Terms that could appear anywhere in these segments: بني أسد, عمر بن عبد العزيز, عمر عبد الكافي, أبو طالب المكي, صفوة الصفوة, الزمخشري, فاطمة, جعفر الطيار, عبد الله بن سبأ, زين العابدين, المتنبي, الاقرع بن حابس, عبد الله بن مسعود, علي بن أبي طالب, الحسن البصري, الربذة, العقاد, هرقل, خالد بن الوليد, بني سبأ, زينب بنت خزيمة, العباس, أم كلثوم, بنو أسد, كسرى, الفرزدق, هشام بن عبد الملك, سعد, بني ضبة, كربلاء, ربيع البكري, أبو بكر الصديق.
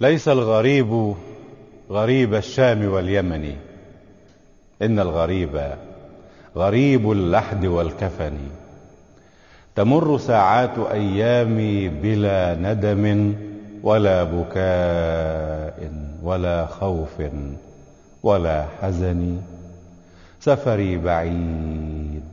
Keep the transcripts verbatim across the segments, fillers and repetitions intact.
ليس الغريب غريب الشام واليمن، إن الغريب غريب اللحد والكفن. تمر ساعات أيامي بلا ندم ولا بكاء ولا خوف ولا حزن. سفري بعيد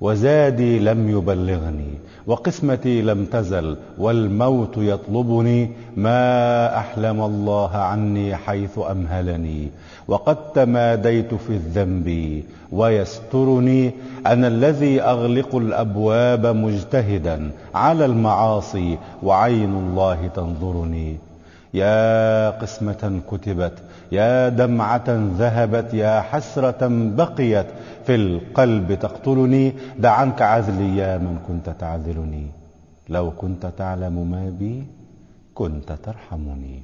وزادي لم يبلغني، وقسمتي لم تزل والموت يطلبني. ما أحلم الله عني حيث أمهلني، وقد تماديت في الذنب ويسترني. أنا الذي أغلق الأبواب مجتهدا على المعاصي، وعين الله تنظرني. يا قسمة كتبت، يا دمعة ذهبت، يا حسرة بقيت في القلب تقتلني. دع عنك عذلي يا من كنت تعذلني، لو كنت تعلم ما بي كنت ترحمني.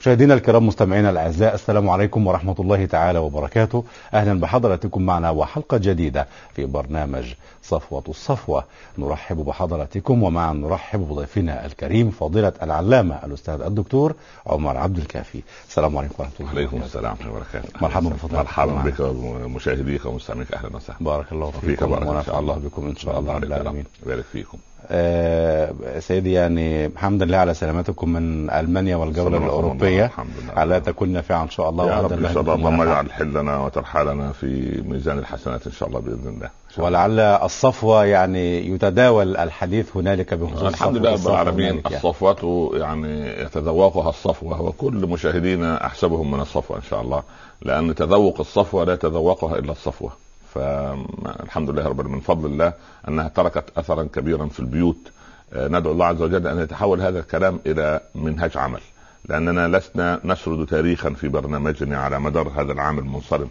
مشاهدينا الكرام، مستمعينا الاعزاء، السلام عليكم ورحمة الله تعالى وبركاته. اهلا بحضراتكم معنا وحلقة جديدة في برنامج صفوة الصفوة. نرحب بحضراتكم، ومعا نرحب بضيفنا الكريم فضيلة العلامة الأستاذ الدكتور عمر عبد الكافي. السلام عليكم ورحمة الله وبركاته. وعليكم السلام ورحمة الله وبركاته. مرحبا بفضلك. مرحبا بك ومشاهديك ومستمعيك، اهلا وسهلا. بارك الله فيكم ونفع الله بكم ان شاء الله. امين. بارك فيكم. آه سيدي، يعني الحمد لله على سلامتكم من ألمانيا والجولة الأوروبية. على تكون نافعة إن شاء الله. يا رب إن شاء الله. اللهم اجعل حلنا وترحالنا في ميزان الحسنات إن شاء الله بإذن الله. ولعل الصفوة يعني يتداول الحديث هنالك بخصوص الحمد لله رب العالمين. الصفوة يعني يتذوقها الصفوة، وكل مشاهدينا أحسبهم من الصفوة إن شاء الله، لأن تذوق الصفوة لا تذوقها إلا الصفوة. فالحمد لله رب العالمين، من فضل الله أنها تركت أثرا كبيرا في البيوت. ندعو الله عز وجل أن يتحول هذا الكلام إلى منهج عمل، لأننا لسنا نسرد تاريخا في برنامجنا على مدار هذا العام المنصرم،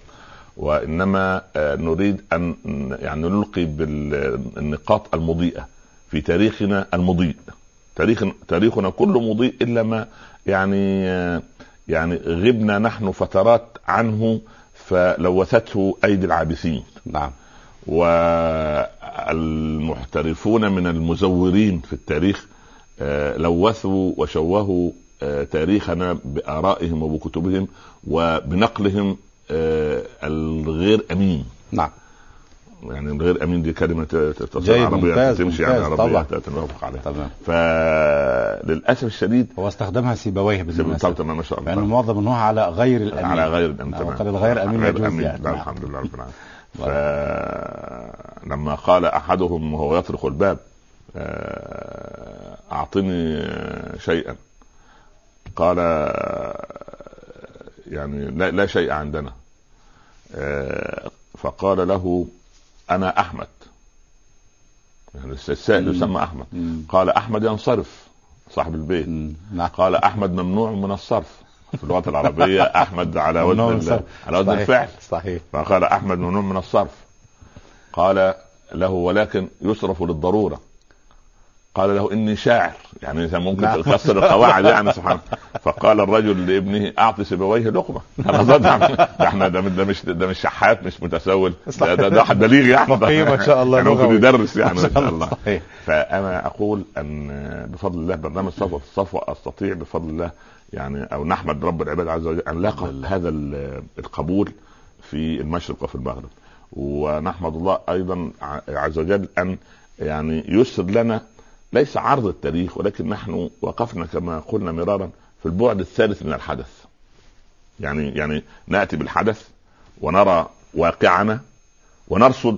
وإنما نريد أن يعني نلقي بالنقاط المضيئة في تاريخنا المضيء. تاريخ تاريخنا كله مضيء، إلا ما يعني يعني غبنا نحن فترات عنه فلوثته أيدي العابثين. نعم. والمحترفون من المزورين في التاريخ لوثوا وشوهوا تاريخنا بآرائهم وبكتبهم وبنقلهم الغير أمين. نعم. يعني الغير أمين دي كلمة تتصل عربية تمشي على عربية تتوافق عليها. طبعا. فللأسف الشديد هو استخدمها سيبويه بالمناسبة. طبعا ما شاء الله. لأنه معظم منها على غير الأمين. على غير الأمين. وقال الغير أمين يجوز يعني. الحمد لله رب العالمين. فلما قال أحدهم وهو يطرق الباب أعطني شيئا، قال يعني لا, لا شيء عندنا. فقال له أنا أحمد، يعني السائل يسمى أحمد. مم. قال أحمد ينصرف، صاحب البيت. مم. قال أحمد ممنوع من الصرف في اللغة العربية. أحمد على وزن على وزن الفعل. صحيح. فقال أحمد ممنوع من الصرف. قال له ولكن يصرف للضرورة. قال له إني شاعر، يعني إذا ممكن تكسر القواعد يعني سبحان. فقال الرجل لابنه أعطي سيبويه لقمة. إحنا ده مش ده مش شحات، مش متسول، ده ده ده بليغ يعني. ما شاء الله. ممكن يدرس يعني ما شاء الله. فأنا أقول أن بفضل الله برنامج صفوة الصفوة أستطيع بفضل الله يعني أو نحمد رب العباد عز وجل أن لاقى هذا القبول في المشرق وفي المغرب، ونحمد الله أيضا عز وجل أن يعني يسر لنا ليس عرض التاريخ، ولكن نحن وقفنا كما قلنا مرارا في البعد الثالث من الحدث. يعني يعني نأتي بالحدث ونرى واقعنا ونرصد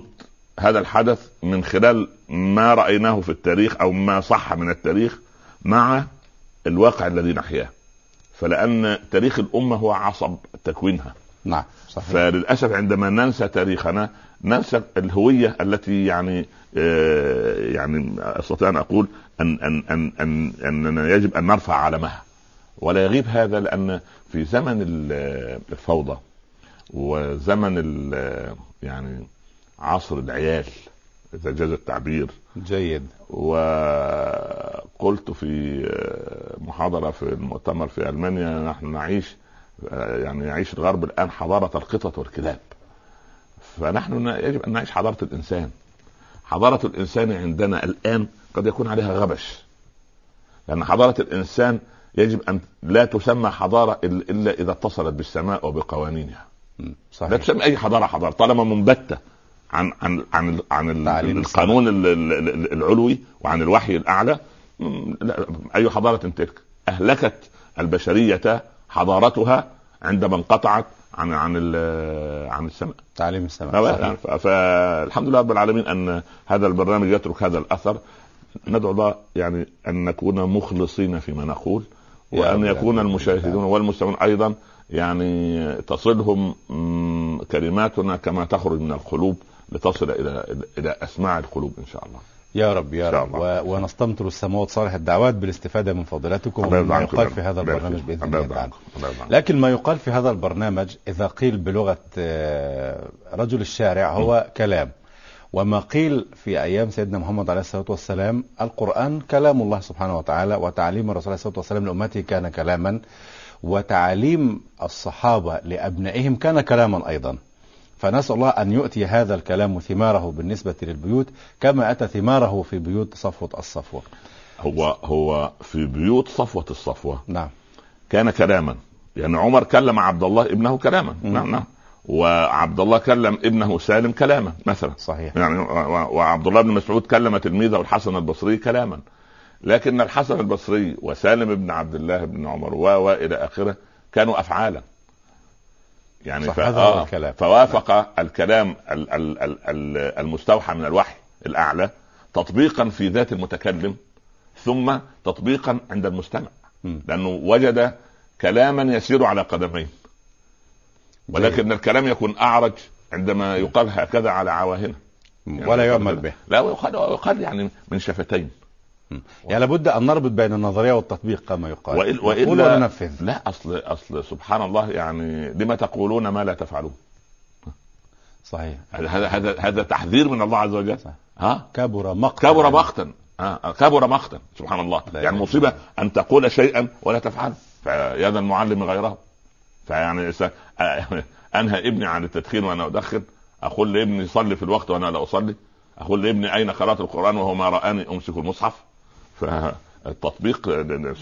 هذا الحدث من خلال ما رأيناه في التاريخ أو ما صح من التاريخ مع الواقع الذي نحياه. فلأن تاريخ الأمة هو عصب تكوينها. نعم. صحيح. فللأسف عندما ننسى تاريخنا ننسى الهوية التي يعني آه يعني استطيع ان اقول ان ان ان ان اننا يجب ان نرفع علمها ولا يغيب هذا، لان في زمن الفوضى وزمن يعني عصر العيال اذا جاز التعبير. جيد. وقلت في محاضرة في المؤتمر في ألمانيا نحن نعيش يعني يعيش الغرب الآن حضارة القطط والكلاب، فنحن يجب أن نعيش حضارة الإنسان. حضارة الإنسان عندنا الآن قد يكون عليها غبش، لأن حضارة الإنسان يجب أن لا تسمى حضارة إلا إذا اتصلت بالسماء وبقوانينها. صحيح. لا تسمى أي حضارة حضارة طالما منبتة عن عن عن, عن القانون العلوي وعن الوحي الأعلى. أي حضارة تلك؟ أهلكت البشرية حضارتها عندما انقطعت عن عن عن السماء، تعليم السماء. فالحمد لله رب العالمين أن هذا البرنامج يترك هذا الأثر. ندعو الله يعني أن نكون مخلصين فيما نقول، وأن يكون المشاهدون والمستمعون أيضا يعني تصلهم كلماتنا كما تخرج من القلوب لتصل إلى إلى أسماع القلوب إن شاء الله. يا رب يا رب و... ونستمطر السماوات صالح الدعوات بالاستفادة من فضلاتكم وما يقال في هذا البرنامج بإذن الله تعالى. لكن ما يقال في هذا البرنامج إذا قيل بلغة رجل الشارع هو كلام، وما قيل في أيام سيدنا محمد عليه الصلاة والسلام القرآن كلام الله سبحانه وتعالى، وتعليم الرسول عليه الصلاة والسلام لأمته كان كلاما، وتعليم الصحابة لأبنائهم كان كلاما أيضا. فنسأل الله أن يؤتي هذا الكلام ثماره بالنسبة للبيوت كما أتى ثماره في بيوت صفوة الصفوة. هو هو في بيوت صفوة الصفوة نعم كان كلاما، يعني عمر كلم عبد الله ابنه كلاما. نعم نعم. وعبد الله كلم ابنه سالم كلاما مثلا. صحيح. يعني وعبد الله بن مسعود كلم تلميذه الحسن البصري كلاما، لكن الحسن البصري وسالم بن عبد الله بن عمر وإلى آخره كانوا أفعالا، يعني فا... فوافق نعم. الكلام ال... ال... ال... المستوحى من الوحي الأعلى تطبيقا في ذات المتكلم، ثم تطبيقا عند المستمع. م. لأنه وجد كلاما يسير على قدمين، ولكن الكلام يكون أعرج عندما يقال هكذا على عواهنه يعني ولا يعمل به، لا يقال يعني من شفتين. م. يعني لابد أن نربط بين النظرية والتطبيق كما يقال، وإل... وإلا وننفذ. لا أصل أصل سبحان الله، يعني لما تقولون ما لا تفعلون. صحيح. هذا هذا هذا تحذير من الله عز وجل. صحيح. ها كبر مقتا كبر مقتا ها كبر مقتا سبحان الله، يعني مصيبة أن تقول شيئا ولا تفعل، فيا ذا المعلم غيره. فيعني أنهى ابني عن التدخين وأنا أدخن، أقول لابني يصلي في الوقت وأنا لا أصلي، أقول لابني أين قراءة القرآن وهو ما رآني أمسك المصحف. فالتطبيق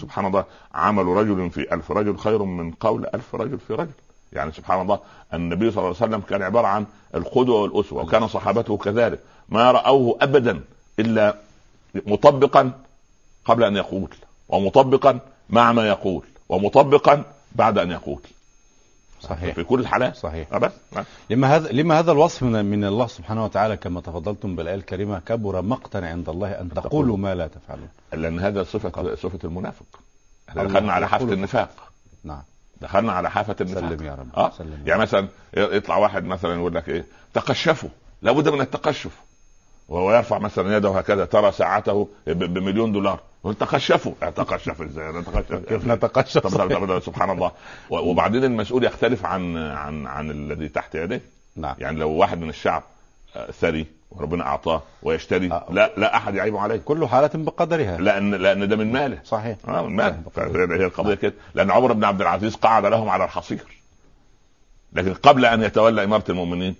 سبحان الله، عمل رجل في ألف رجل خير من قول ألف رجل في رجل. يعني سبحان الله النبي صلى الله عليه وسلم كان عبارة عن القدوة والأسوة، وكان صحابته كذلك، ما رأوه أبدا إلا مطبقا قبل أن يقول، ومطبقا مع ما يقول، ومطبقا بعد أن يقول. صحيح. في كل الحالات. صحيح. أبدا. لما هذا لما هذا الوصف من الله سبحانه وتعالى كما تفضلتم بالآية الكريمة، كبر مقتا عند الله أن تقولوا ما لا تفعلون. لأن هذا صفة صفة المنافق. دخلنا على حافة النفاق. نعم. دخلنا على حافة النفاق. سلم يا رب. آه. سلم. يعني مثلا يطلع واحد مثلا يقول لك إيه تقشفوا، لابد من التقشف، وهو يرفع مثلا يده هكذا ترى ساعته بمليون دولار. تقشفوا تقشف ازاي؟ كيف نتقشف؟ سبحان الله. وبعدين المسؤول يختلف عن عن عن الذي تحت يده. نعم. يعني لو واحد من الشعب ثري وربنا اعطاه ويشتري أه. لا لا احد يعيب عليه، كل حالة بقدرها، لان لان ده من ماله. صحيح. اه من ماله. هي القضية كده، لان عمر بن عبد العزيز قعد لهم على الحصير، لكن قبل ان يتولى إمارة المؤمنين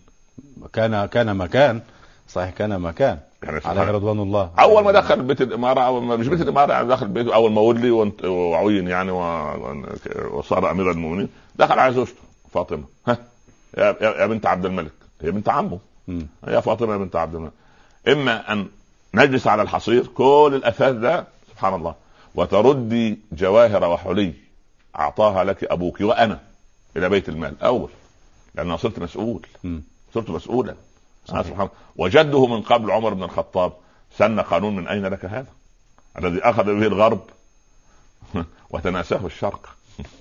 كان كان مكان. صحيح. كان مكان على رضوان الله. اول ما دخل بيت الاماره، اول ما مش بيت الاماره يعني دخل بيته، اول ما ولي وعين يعني وصار امير المؤمنين، دخل على زوجته فاطمه، ها يا بنت عبد الملك، هي بنت عمه، يا فاطمه يا بنت عبد الملك، اما ان نجلس على الحصير كل الاثاث ده سبحان الله، وتردي جواهر وحلي اعطاها لك ابوك وانا الى بيت المال اول، لان صرت مسؤول، صرت مسؤولا. وجده من قبل عمر بن الخطاب سن قانون من أين لك هذا، الذي أخذ به الغرب وتناساه الشرق.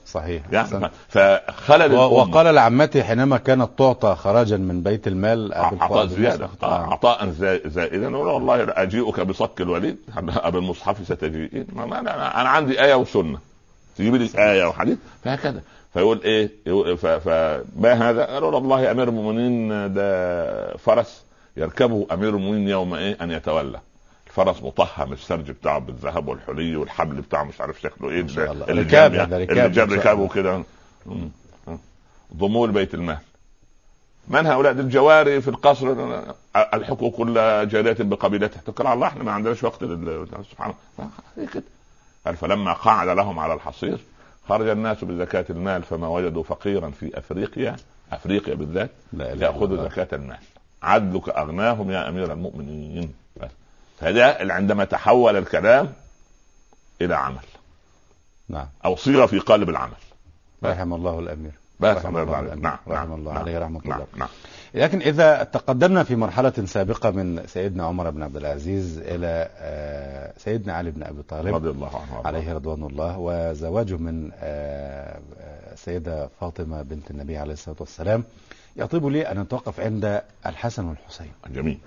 صحيح. يعني فخلل. وقال لعمتي حينما كانت تعطى خراجا من بيت المال، أعطاء زيادة، أعطاء زائدا، والله أجيئك بصك الوليد أبا المصحف ستجيئين. أنا عندي آية وسنة، تجيب لي آية وحديث فهكذا. فيقول ايه فما هذا؟ قالوا الله امير المؤمنين ده فرس يركبه امير المؤمنين يوم ايه ان يتولى، الفرس مطهم السرج بتاعه بالذهب والحلي والحبل بتاعه مش عارف شكله ايه ده، اللي جاب اللي جاب ركابه كده. ضمور بيت المال، من هؤلاء؟ دي الجواري في القصر، الحكوا كل جارية بقبيلتها. تقول الله احنا ما عندناش وقت لل سبحان الله. قال فلما قعد لهم على الحصير خرج الناس بزكاة المال فما وجدوا فقيرا في أفريقيا أفريقيا بالذات يأخذ زكاة المال عدلك أغناهم يا أمير المؤمنين. هذا عندما تحول الكلام إلى عمل نعم. أو صيغة في قالب العمل. رحم الله الأمير رحم الله عليه نعم. نعم. رحمة نعم. الله نعم. لكن إذا تقدمنا في مرحلة سابقة من سيدنا عمر بن عبد العزيز إلى سيدنا علي بن أبي طالب رضي الله عنه عليه رضوان الله وزواجه من سيدة فاطمة بنت النبي عليه الصلاة والسلام يطيب لي أن نتوقف عند الحسن والحسين جميل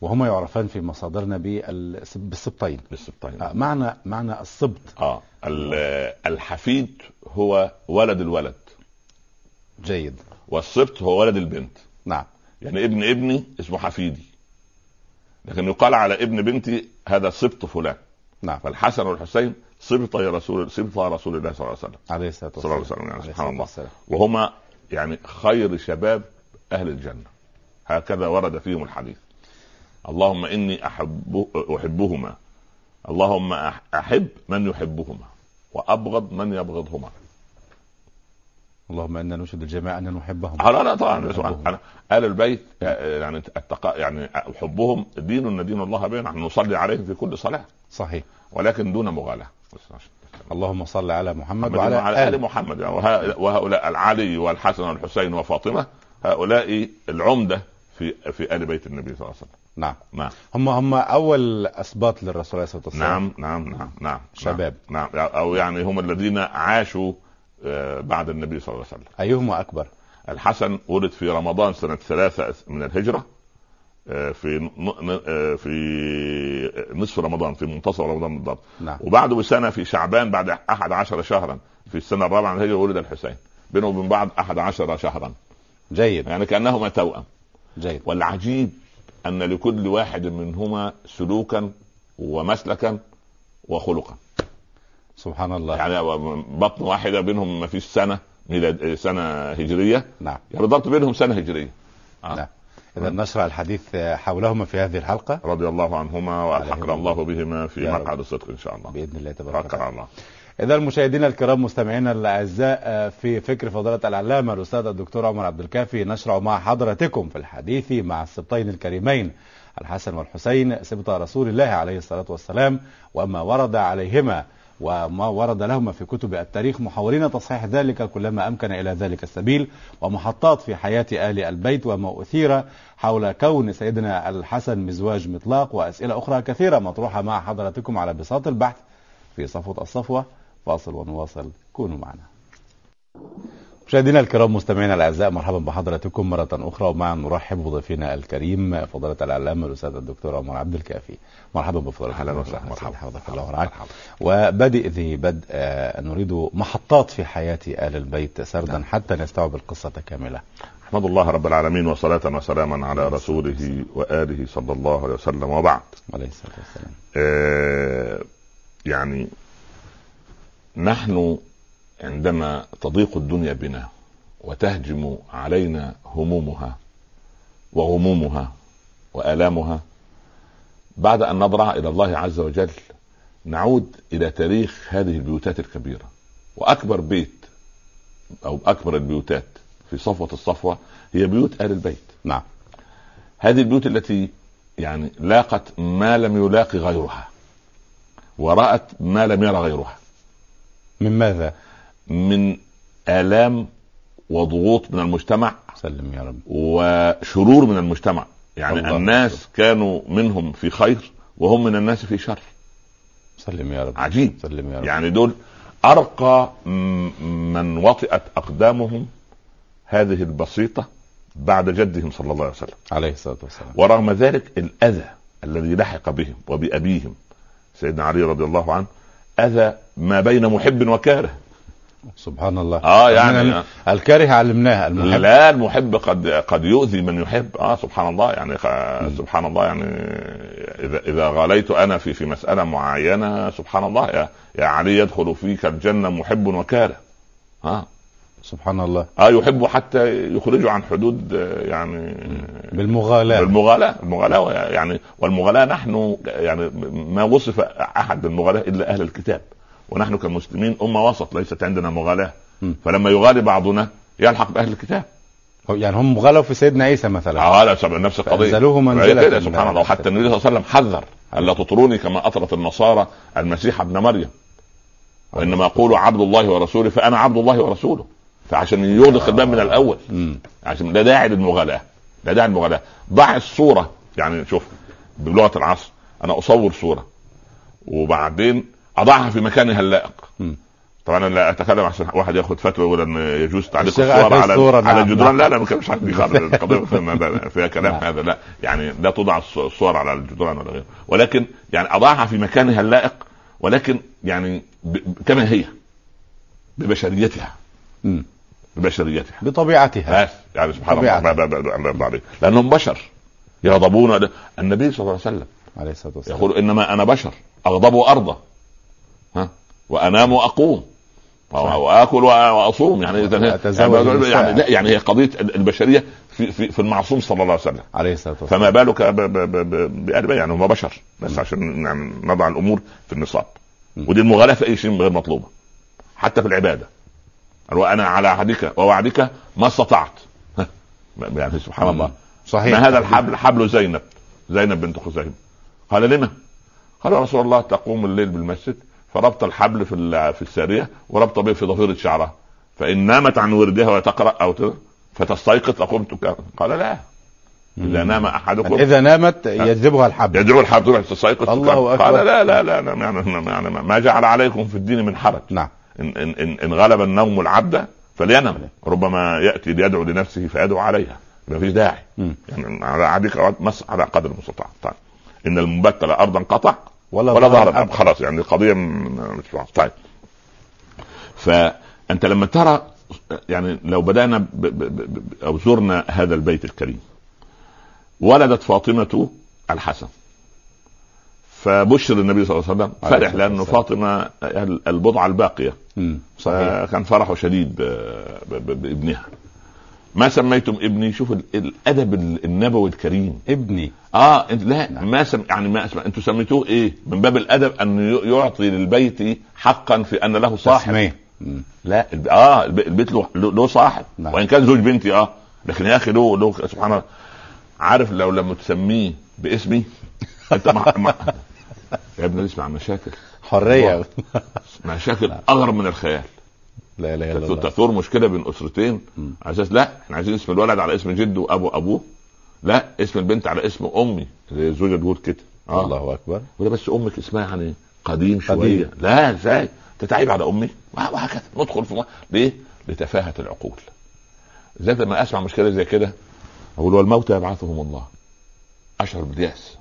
وهما يعرفان في مصادرنا بالسبطين بالسبطين آه معنى معنى السبط آه الحفيد هو ولد الولد جيد والسبط هو ولد البنت نعم يعني ابن ابني اسمه حفيدي لكن يقال على ابن بنتي هذا سبط فلان نعم فالحسن والحسين سبطا يا رسول سبطا رسول الله صلى الله عليه وسلم عليه الصلاة والسلام صلى الله عليه وسلم سبحان الله وهما يعني خير شباب أهل الجنة هكذا ورد فيهم الحديث اللهم إني أحب أحبهما اللهم أحب من يحبهما وأبغض من يبغضهما اللهم إننا نشهد الجماعة أن نحبهم آه لا لا طبعا أنا آل البيت يعني التقا يعني حبهم دين ندين الله به نحن نصلي عليهم في كل صلاة صحيح ولكن دون مغالاة اللهم صل على محمد وعلى, وعلى آل, آل محمد يعني وهؤلاء العلي والحسن والحسين وفاطمة هؤلاء العمدة في في آل بيت النبي صلى الله عليه وسلم نعم. نعم هم هم أول أسباط للرسول عليه الصلاة والسلام نعم نعم نعم نعم شباب نعم أو يعني هم الذين عاشوا بعد النبي صلى الله عليه وسلم أيهما أكبر؟ الحسن ولد في رمضان سنة ثلاثة من الهجرة في في نصف رمضان في منتصف رمضان بالضبط نعم. وبعده بسنة في شعبان بعد أحد عشر شهرا في السنة الرابعة من الهجرة ولد الحسين بينهم وبين بعض أحد عشر شهرا جيد يعني كأنهما توأم جيد والعجيب أن لكل واحد منهما سلوكا ومسلكا وخلقا سبحان الله يعني بطن واحدة بينهم ما فيش سنة ميلاد سنة هجرية نعم رضت بينهم سنة هجرية آه. نعم إذا نشرع الحديث حولهما في هذه الحلقة رضي الله عنهما وألحقنا الله بهما في مقعد الصدق إن شاء الله بإذن الله تبارك الله. إذا المشاهدين الكرام مستمعينا الأعزاء في فكر فضيلة العلامة الأستاذ الدكتور عمر عبد الكافي نشرع مع حضرتكم في الحديث مع السبطين الكريمين الحسن والحسين سبط رسول الله عليه الصلاة والسلام وما ورد عليهما وما ورد لهما في كتب التاريخ محاولين تصحيح ذلك كلما أمكن إلى ذلك السبيل ومحطات في حياة آل البيت وما أثير حول كون سيدنا الحسن مزواج مطلاق وأسئلة أخرى كثيرة مطروحة مع حضرتكم على بساط البحث في صفوة الصفوة. فاصل ونواصل كونوا معنا. مشاهدينا الكرام مستمعينا الأعزاء مرحبا بحضراتكم مرة أخرى ومع نرحب بضيفنا الكريم فضيلة العلامة الأستاذ الدكتور عمر عبد الكافي مرحبا بفضيلتكم أهلا وسهلا مرحبا حضرتك الله ورعاك وبدء ذي بدء نريد محطات في حياة آل البيت سردا حتى نستوعب القصة كاملة. أحمد الله رب العالمين وصلاة وسلاما على رسوله وآله صلى الله عليه وسلم وبعد عليه الصلاة والسلام آه يعني نحن عندما تضيق الدنيا بنا وتهجم علينا همومها وغمومها وآلامها بعد أن نضرع إلى الله عز وجل نعود إلى تاريخ هذه البيوتات الكبيرة وأكبر بيت أو أكبر البيوتات في صفوة الصفوة هي بيوت آل البيت نعم هذه البيوت التي يعني لاقت ما لم يلاقي غيرها ورأت ما لم يرى غيرها من ماذا؟ من آلام وضغوط من المجتمع سلم يا رب وشرور من المجتمع يعني الناس رب. كانوا منهم في خير وهم من الناس في شر سلم يا رب عجيب سلم يا رب. يعني دول أرقى من وطئت أقدامهم هذه البسيطة بعد جدهم صلى الله عليه وسلم عليه الصلاة والسلام ورغم ذلك الأذى الذي لحق بهم وبأبيهم سيدنا علي رضي الله عنه أذى ما بين محب وكاره سبحان الله آه يعني الكاره علمناه المحب لا المحب قد قد يؤذي من يحب آه سبحان الله يعني سبحان الله يعني إذا إذا غاليت أنا في في مسألة معينة سبحان الله يا, يا علي يدخل فيك الجنة محب وكاره آه سبحان الله. اه يحبوا حتى يخرجوا عن حدود يعني بالمغالاة بالمغالاة المغالاة يعني. والمغالاة نحن يعني ما وصف احد بالمغالاة الا اهل الكتاب, ونحن كمسلمين امة وسط ليست عندنا مغالاة. فلما يغالي بعضنا يلحق باهل الكتاب, يعني هم غلوا في سيدنا عيسى مثلا. اه لا سبحان نفس القضيه كده سبحان الله. حتى النبي صلى الله عليه وسلم حذر الا تطروني كما اطرت النصارى المسيح ابن مريم, وانما اقول عبد الله ورسوله فانا عبد الله ورسوله. فعشان يغلق الباب من الاول, عشان ده داعي للمغالاه, ده داعي للمغالاه. ضع الصوره, يعني شوف بلغه العصر انا اصور صوره وبعدين اضعها في مكانها اللائق. طبعا انا لا اتكلم عشان واحد ياخد فتوى ولا ان يجوز تعليق الصور على الصورة على الجدران. لا لا ما كانش حد يخالف القضيه فيها كلام هذا. لا يعني لا تضع الصور على الجدران ولا غيره, ولكن يعني اضعها في مكانها اللائق, ولكن يعني كما هي ببشريتها م. ببشريتها بطبيعتها يعني سبحان الله. لانهم بشر يغضبون. النبي صلى الله عليه وسلم عليه الصلاه والسلام يقول انما انا بشر اغضب وارضى ها وانام واقوم واكل واصوم, يعني يعني, يعني هي قضيه البشريه في في, في المعصوم صلى الله عليه وسلم عليه الصلاه والسلام. فما بالك بأدبه يعني هم بشر بس م. عشان نضع الامور في النصاب. ودي المغالاه في اي شيء غير مطلوبه, حتى في العباده. وانا على عهدك ووعدك ما استطعت, يعني سبحان م. الله صحيح. ما هذا الحبل؟ حبل زينب زينب بنت خزيمة. قال لما قال رسول الله تقوم الليل بالمسجد فربط الحبل في في الساريه وربط به في ضفيره شعرها, فان نامت عن وردها وتقرا او فتستيقظ اقمت. قال لا اذا نام احدكم اذا نامت يجذبها الحبل يجذبها الحبل تستيقظ. قال لا لا لا يعني ما جعل عليكم في الدين من حرج. نعم ان ان ان غلب النوم العبد فلينم, ربما ياتي ليدعو لنفسه فيدعو عليها. ما فيش داعي يعني على عادك مس على قدر المستطاع. طيب ان المبتل ارضا قطع ولا, ولا ضرب. خلاص يعني القضية مش واضحة. طيب فأنت لما ترى يعني لو بدأنا ب ب ب أو زرنا هذا البيت الكريم. ولدت فاطمة الحسن, فبشر النبي صلى الله عليه وسلم فرح لأنه فاطمة البضعة الباقية, فكان فرحه شديد بابنها. ما سميتم ابني؟ شوف الادب النبوي الكريم ابني. اه لا نعم. ما سم... يعني ما اسمع انتوا سميتوه ايه من باب الادب ان يعطي للبيت حقا في ان له صاحب. لا اه البيت له له صاحب نعم. وان كان زوج بنتي اه لكن يا اخي له له سبحان الله. عارف لو لما تسميه باسمي انت مع... مع... يا ابني اسمع مشاكل حريه مشاكل اغرب من الخيال. لا لا لا تثور مشكله بين اسرتين على اساس لا احنا عايزين اسم الولد على اسم جده وابو ابوه, لا اسم البنت على اسم امي زوجة تقول كده. آه. الله اكبر. ولا بس امك اسمها يعني قديم شويه قديم. لا ازاي تتعيب على امي وهكذا ندخل في ليه لتفاهه العقول. زاد ما اسمع مشكله زي كده اقول والموت يبعثهم الله, اشعر بالياس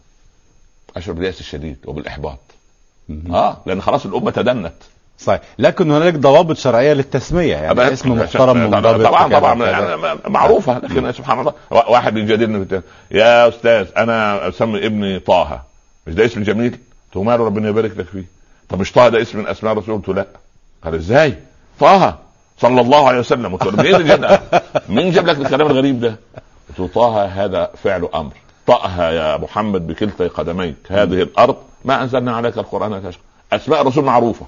اشعر بالياس الشديد وبالاحباط. م- اه لان خلاص الامه تدنت صحيح. لكن هناك ضوابط شرعية للتسمية يعني اسم محترم طبعا طبعا يعني معروفة. لكن سبحان الله واحد يجادلني يا أستاذ أنا أسمي ابني طه, مش ده اسم جميل؟ تمارو ربنا يبارك لك فيه. طب مش طه ده اسم من أسماء رسول؟ قلت لا. قال ازاي طه صلى الله عليه وسلم؟ مين جاب لك الكلام الغريب ده؟ قلت طه هذا فعل أمر, طأها يا محمد بكلتا قدميك هذه الأرض ما أنزلنا عليك القرآن تشكر. أسماء رسول معروفة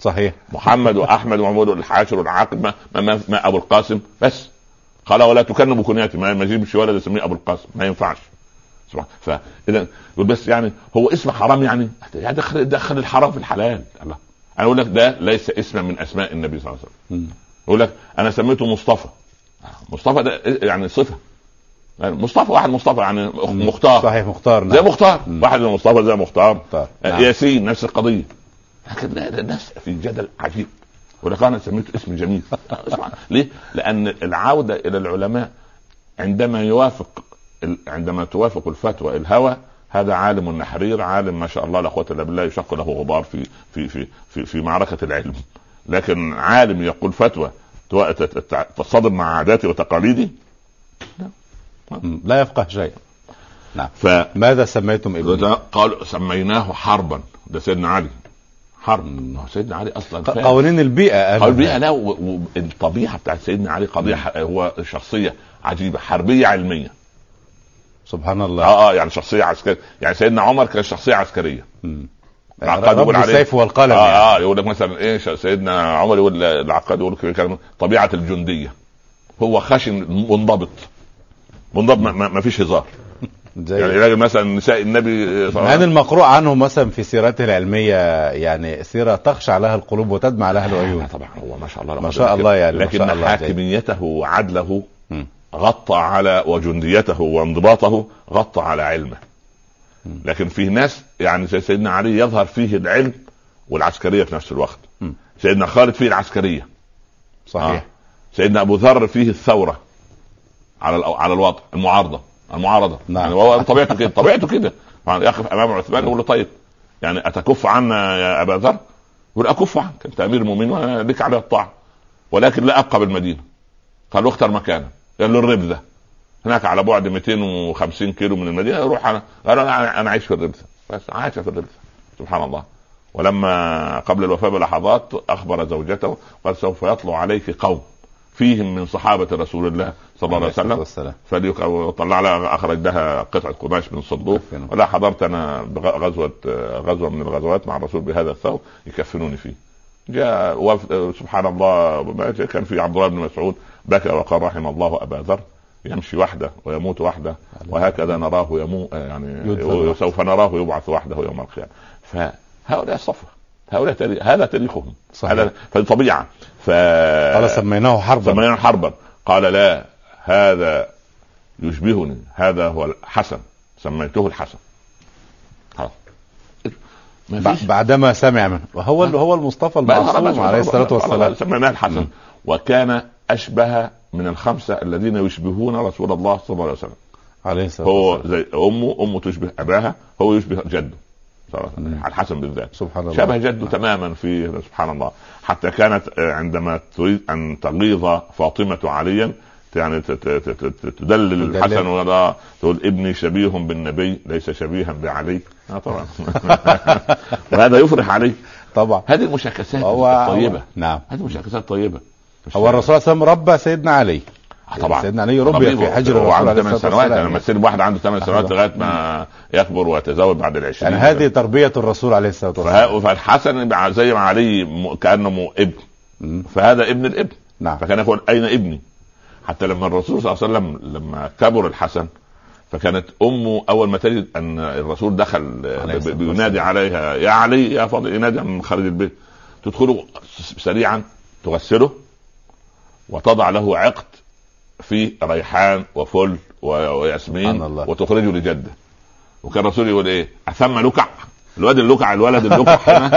صحيح, محمد واحمد وعمر والحاشر والعاقب ما, ما ابو القاسم بس. قال ولا تكنم كنياتي, ما يجيبش ولد اسميه ابو القاسم ما ينفعش. فاذا بس يعني هو اسم حرام يعني دخل دخل الحرام في الحلال. الله انا اقول لك ده ليس اسما من اسماء النبي صلى الله عليه وسلم. اقول لك انا سميته مصطفى. مصطفى ده يعني صفه يعني مصطفى واحد مصطفى يعني مختار صحيح مختار نعم. زي مختار م. واحد من مصطفى زي مختار نعم. ياسين نفس القضيه. لكن الناس في جدل عجيب ولقانا سميته اسم جميل. ليه؟ لأن العودة إلى العلماء عندما يوافق عندما توافق الفتوى الهوى. هذا عالم نحرير عالم ما شاء الله لا قوة إلا بالله يشق له غبار في في في في, في معركة العلم. لكن عالم يقول فتوى تصادم مع عاداتي وتقاليدي لا يفقه شيء. فماذا سميتم ابنه؟ قالوا سميناه حربا. ده سيدنا علي حرم ان سيدنا علي اصلا قوانين البيئه قوانين البيئه لا والطبيعه بتاعت سيدنا علي قضيه هو شخصيه عجيبه حربيه علميه سبحان الله. اه اه يعني شخصيه عسكريه، يعني سيدنا عمر كان شخصيه عسكريه امم العقاد يقول عليه السيف والقلم اه, يعني. آه يقول لك مثلا ايه سيدنا عمر يقول العقاد يقول لك طبيعه الجنديه، هو خشن منضبط منضبط ما فيش هزار يعني راجل مثلا نساء النبي عن المقروء عنه مثلا في سيرته العلميه يعني سيره تخشع لها القلوب وتدمع لها العيون. طبعا هو ما شاء الله ما شاء الله يعني لكن حاكميته وعدله غطى على وجنديته وانضباطه غطى على علمه. لكن فيه ناس يعني سيدنا علي يظهر فيه العلم والعسكريه في نفس الوقت. سيدنا خالد فيه العسكريه صحيح آه. سيدنا ابو ذر فيه الثوره على على الوضع المعارضه المعارضه نعم. يعني هو طبيعته كده طبيعته كده يعني يقف امام عثمان يقول له طيب يعني اتكف عنا يا ابا ذر؟ يقول اكف عنك انت امير المؤمنين وانا لك على الطاعه ولكن لا ابقى بالمدينه. قال له اختر مكانا، قال له الربذه هناك على بعد مئتين وخمسين كيلو من المدينه روح. انا قال انا انا عايش في الربذه بس عايش في الربذه سبحان الله. ولما قبل الوفاه بلحظات اخبر زوجته قال سوف يطلع عليك قوم فيهم من صحابة رسول الله صلى الله عليه وسلم فليطلع لها أخرجها قطعة قماش من صندوق ولا حضرت أنا غزوة غزوة من الغزوات مع الرسول بهذا الثوب يكفنوني فيه. جاء وف... سبحان الله كان في عبد الله بن مسعود بكى وقال رحم الله أبا ذر يمشي وحده ويموت وحده وهكذا نراه يمو يعني سوف نراه يبعث وحده يوم القيامة. فهؤلاء الصفوة هؤلاء تاريخ هذا تاريخهم هذا فالطبيعة ف... قال سميناه حربا سميناه حربا قال لا هذا يشبهني هذا هو الحسن سميته الحسن ب... بعدما سمع منه وهو هو المصطفى المعصوم عليه الصلاة والسلام سميناه الحسن م. وكان أشبه من الخمسة الذين يشبهون رسول الله صلى الله عليه وسلم عليه الصلاة هو زي أمه أمه تشبه أباها هو يشبه جده على الحسن بالذات سبحان الله شبه جده آه. تماما في سبحان الله حتى كانت عندما تريد أن تغيظ فاطمة عليا يعني تدلل الحسن ولا تقول ابني شبيه بالنبي ليس شبيها بعلي آه طبعا وهذا يفرح عليه طبعا. هذه المشاكسات الطيبة نعم هذه المشاكسات الطيبة. هو الرسول صلى الله عليه وسلم ربى سيدنا علي طبعا سيدنا علي ربي في حجر الرسول ثمان سنوات لما تصير واحد عنده ثمان سنوات لغايه ما يكبر ويتزوج بعد العشرين يعني هذه تربيه الرسول عليه الصلاه والسلام. فالحسن زي ما علي كانه ابن فهذا ابن الابن نعم. فكان يقول اين ابني حتى لما الرسول صلى الله عليه وسلم لما كبر الحسن فكانت امه اول ما تجد ان الرسول دخل بينادي عليها يا علي يا فاضل ينادي من خارج البيت تدخله سريعا تغسله وتضع له عقد في ريحان وفل وياسمين وتخرجه لجده. وكان رسول يقول ايه اثم لكع الواد اللكع الولد اللكع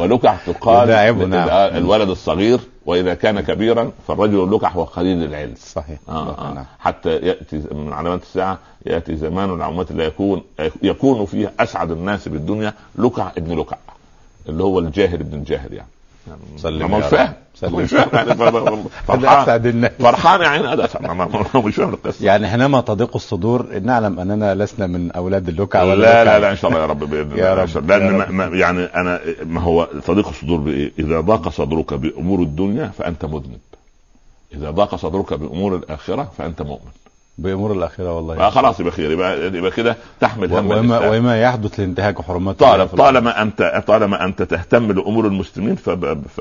ولكع تقال الولد الصغير واذا كان كبيرا فالرجل اللكع وقليل العلم صحيح آه آه. حتى ياتي من علامات الساعه ياتي زمان العمات لا يكون يكون فيها اسعد الناس بالدنيا لكع ابن لكع اللي هو الجاهل ابن الجاهل يعني سلم مش فاهم مش فاهم فرحان فرحان يعني هذا مش فاهم القصه يعني حينما تضيق الصدور نعلم اننا لسنا من اولاد اللكع ولا لا لا لا ان شاء الله يا رب باذن الله لان يعني انا ما هو تضيق الصدور بايه اذا ضاق صدرك بامور الدنيا فانت مذنب اذا ضاق صدرك بامور الاخره فانت مؤمن بأمور الأخيرة والله خلاص يبقى خير يبقى كده تحمل هم وما, وما يحدث لانتهاك حرمات طالب طالما أنت طالما أنت تهتم لأمور المسلمين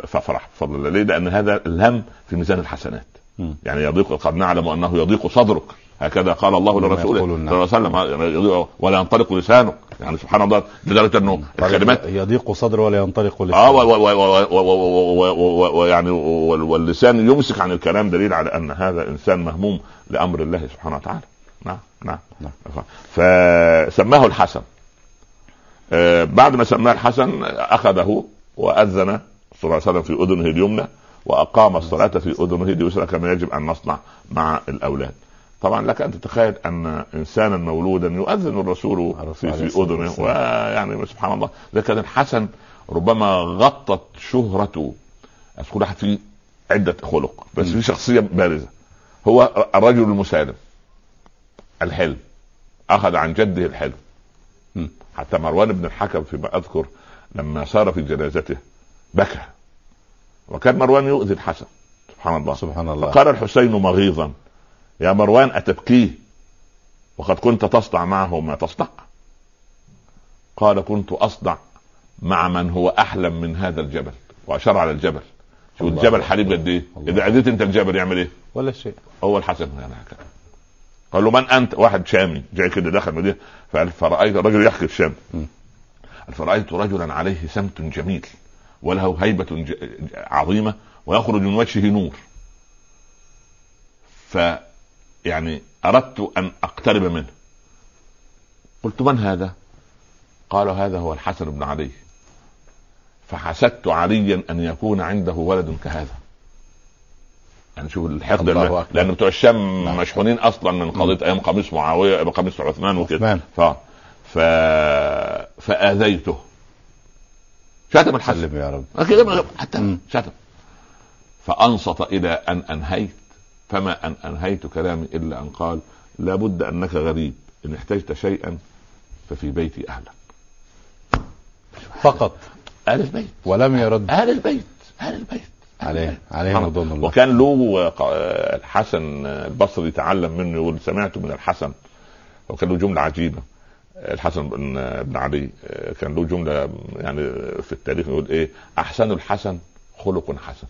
ففرح بفضل الله ليه لأن هذا الهم في ميزان الحسنات م. يعني يضيق قد نعلم أنه يضيق صدرك هكذا قال الله لرسوله صلى الله عليه وسلم ولا ينطلق لسانك يعني سبحان الله لدرجة أنه الكلمات يضيق صدره ولا ينطلق لسانه آه ويعني واللسان يمسك عن الكلام دليل على أن هذا إنسان مهموم لأمر الله سبحانه وتعالى نعم نعم فسماه الحسن آه بعد ما سماه الحسن أخذه وأذن صلى الله عليه وسلم في أذنه اليمنى وأقام الصلاة في أذنه اليسرى كما يجب أن نصنع مع الأولاد. طبعا لك أن تتخيل أن إنسانا مولودا يؤذن الرسول في, في أذنه ويعني سبحان الله. لكن الحسن ربما غطت شهرته كل واحد فيه عدة خلق بس في شخصية بارزة هو الرجل المسالم الحلم أخذ عن جده الحلم حتى مروان بن الحكم فيما أذكر لما صار في جنازته بكى، وكان مروان يؤذي الحسن سبحان الله سبحان الله. فقال الحسين مغيظا: يا مروان أتبكيه وقد كنت تصنع معه ما تصنع؟ قال: كنت أصنع مع من هو أحلى من هذا الجبل، وأشار على الجبل. شو الجبل حليب قد ايه؟ إذا عديت أنت الجبل يعمل ايه؟ ولا شيء. هو الحسن يعني هكذا. قال له: من أنت؟ واحد شامي جاي كده دخل مدينة. فرأيت الرجل يحكي الشام، فرأيت رجلا عليه سمت جميل وله هيبة عظيمة ويخرج من وجهه نور، فيعني أردت أن أقترب منه. قلت: من هذا؟ قالوا: هذا هو الحسن بن علي. فحسدت عليا أن يكون عنده ولد كهذا. نشوف يعني الحقد، لأن بتوع الشام مشحونين أصلا من قضية أيام قميص معاوية قميص عثمان وكده. ف... ف... فآذيته، شتم الحسن يا رب حتى شتم. فأنصت إلى أن أنهيت، فما أن أنهيت كلامي إلا أن قال: لابد أنك غريب، إن احتجت شيئا ففي بيتي أهلك. فقط أهل البيت، ولم يرد أهل البيت أهل البيت عليه عليه رضوان الله. وكان له الحسن البصري تعلم منه وسمعته من الحسن، وكان له جملة عجيبة. الحسن بن علي كان له جملة يعني في التاريخ يقول ايه: أحسن الحسن خلق حسن.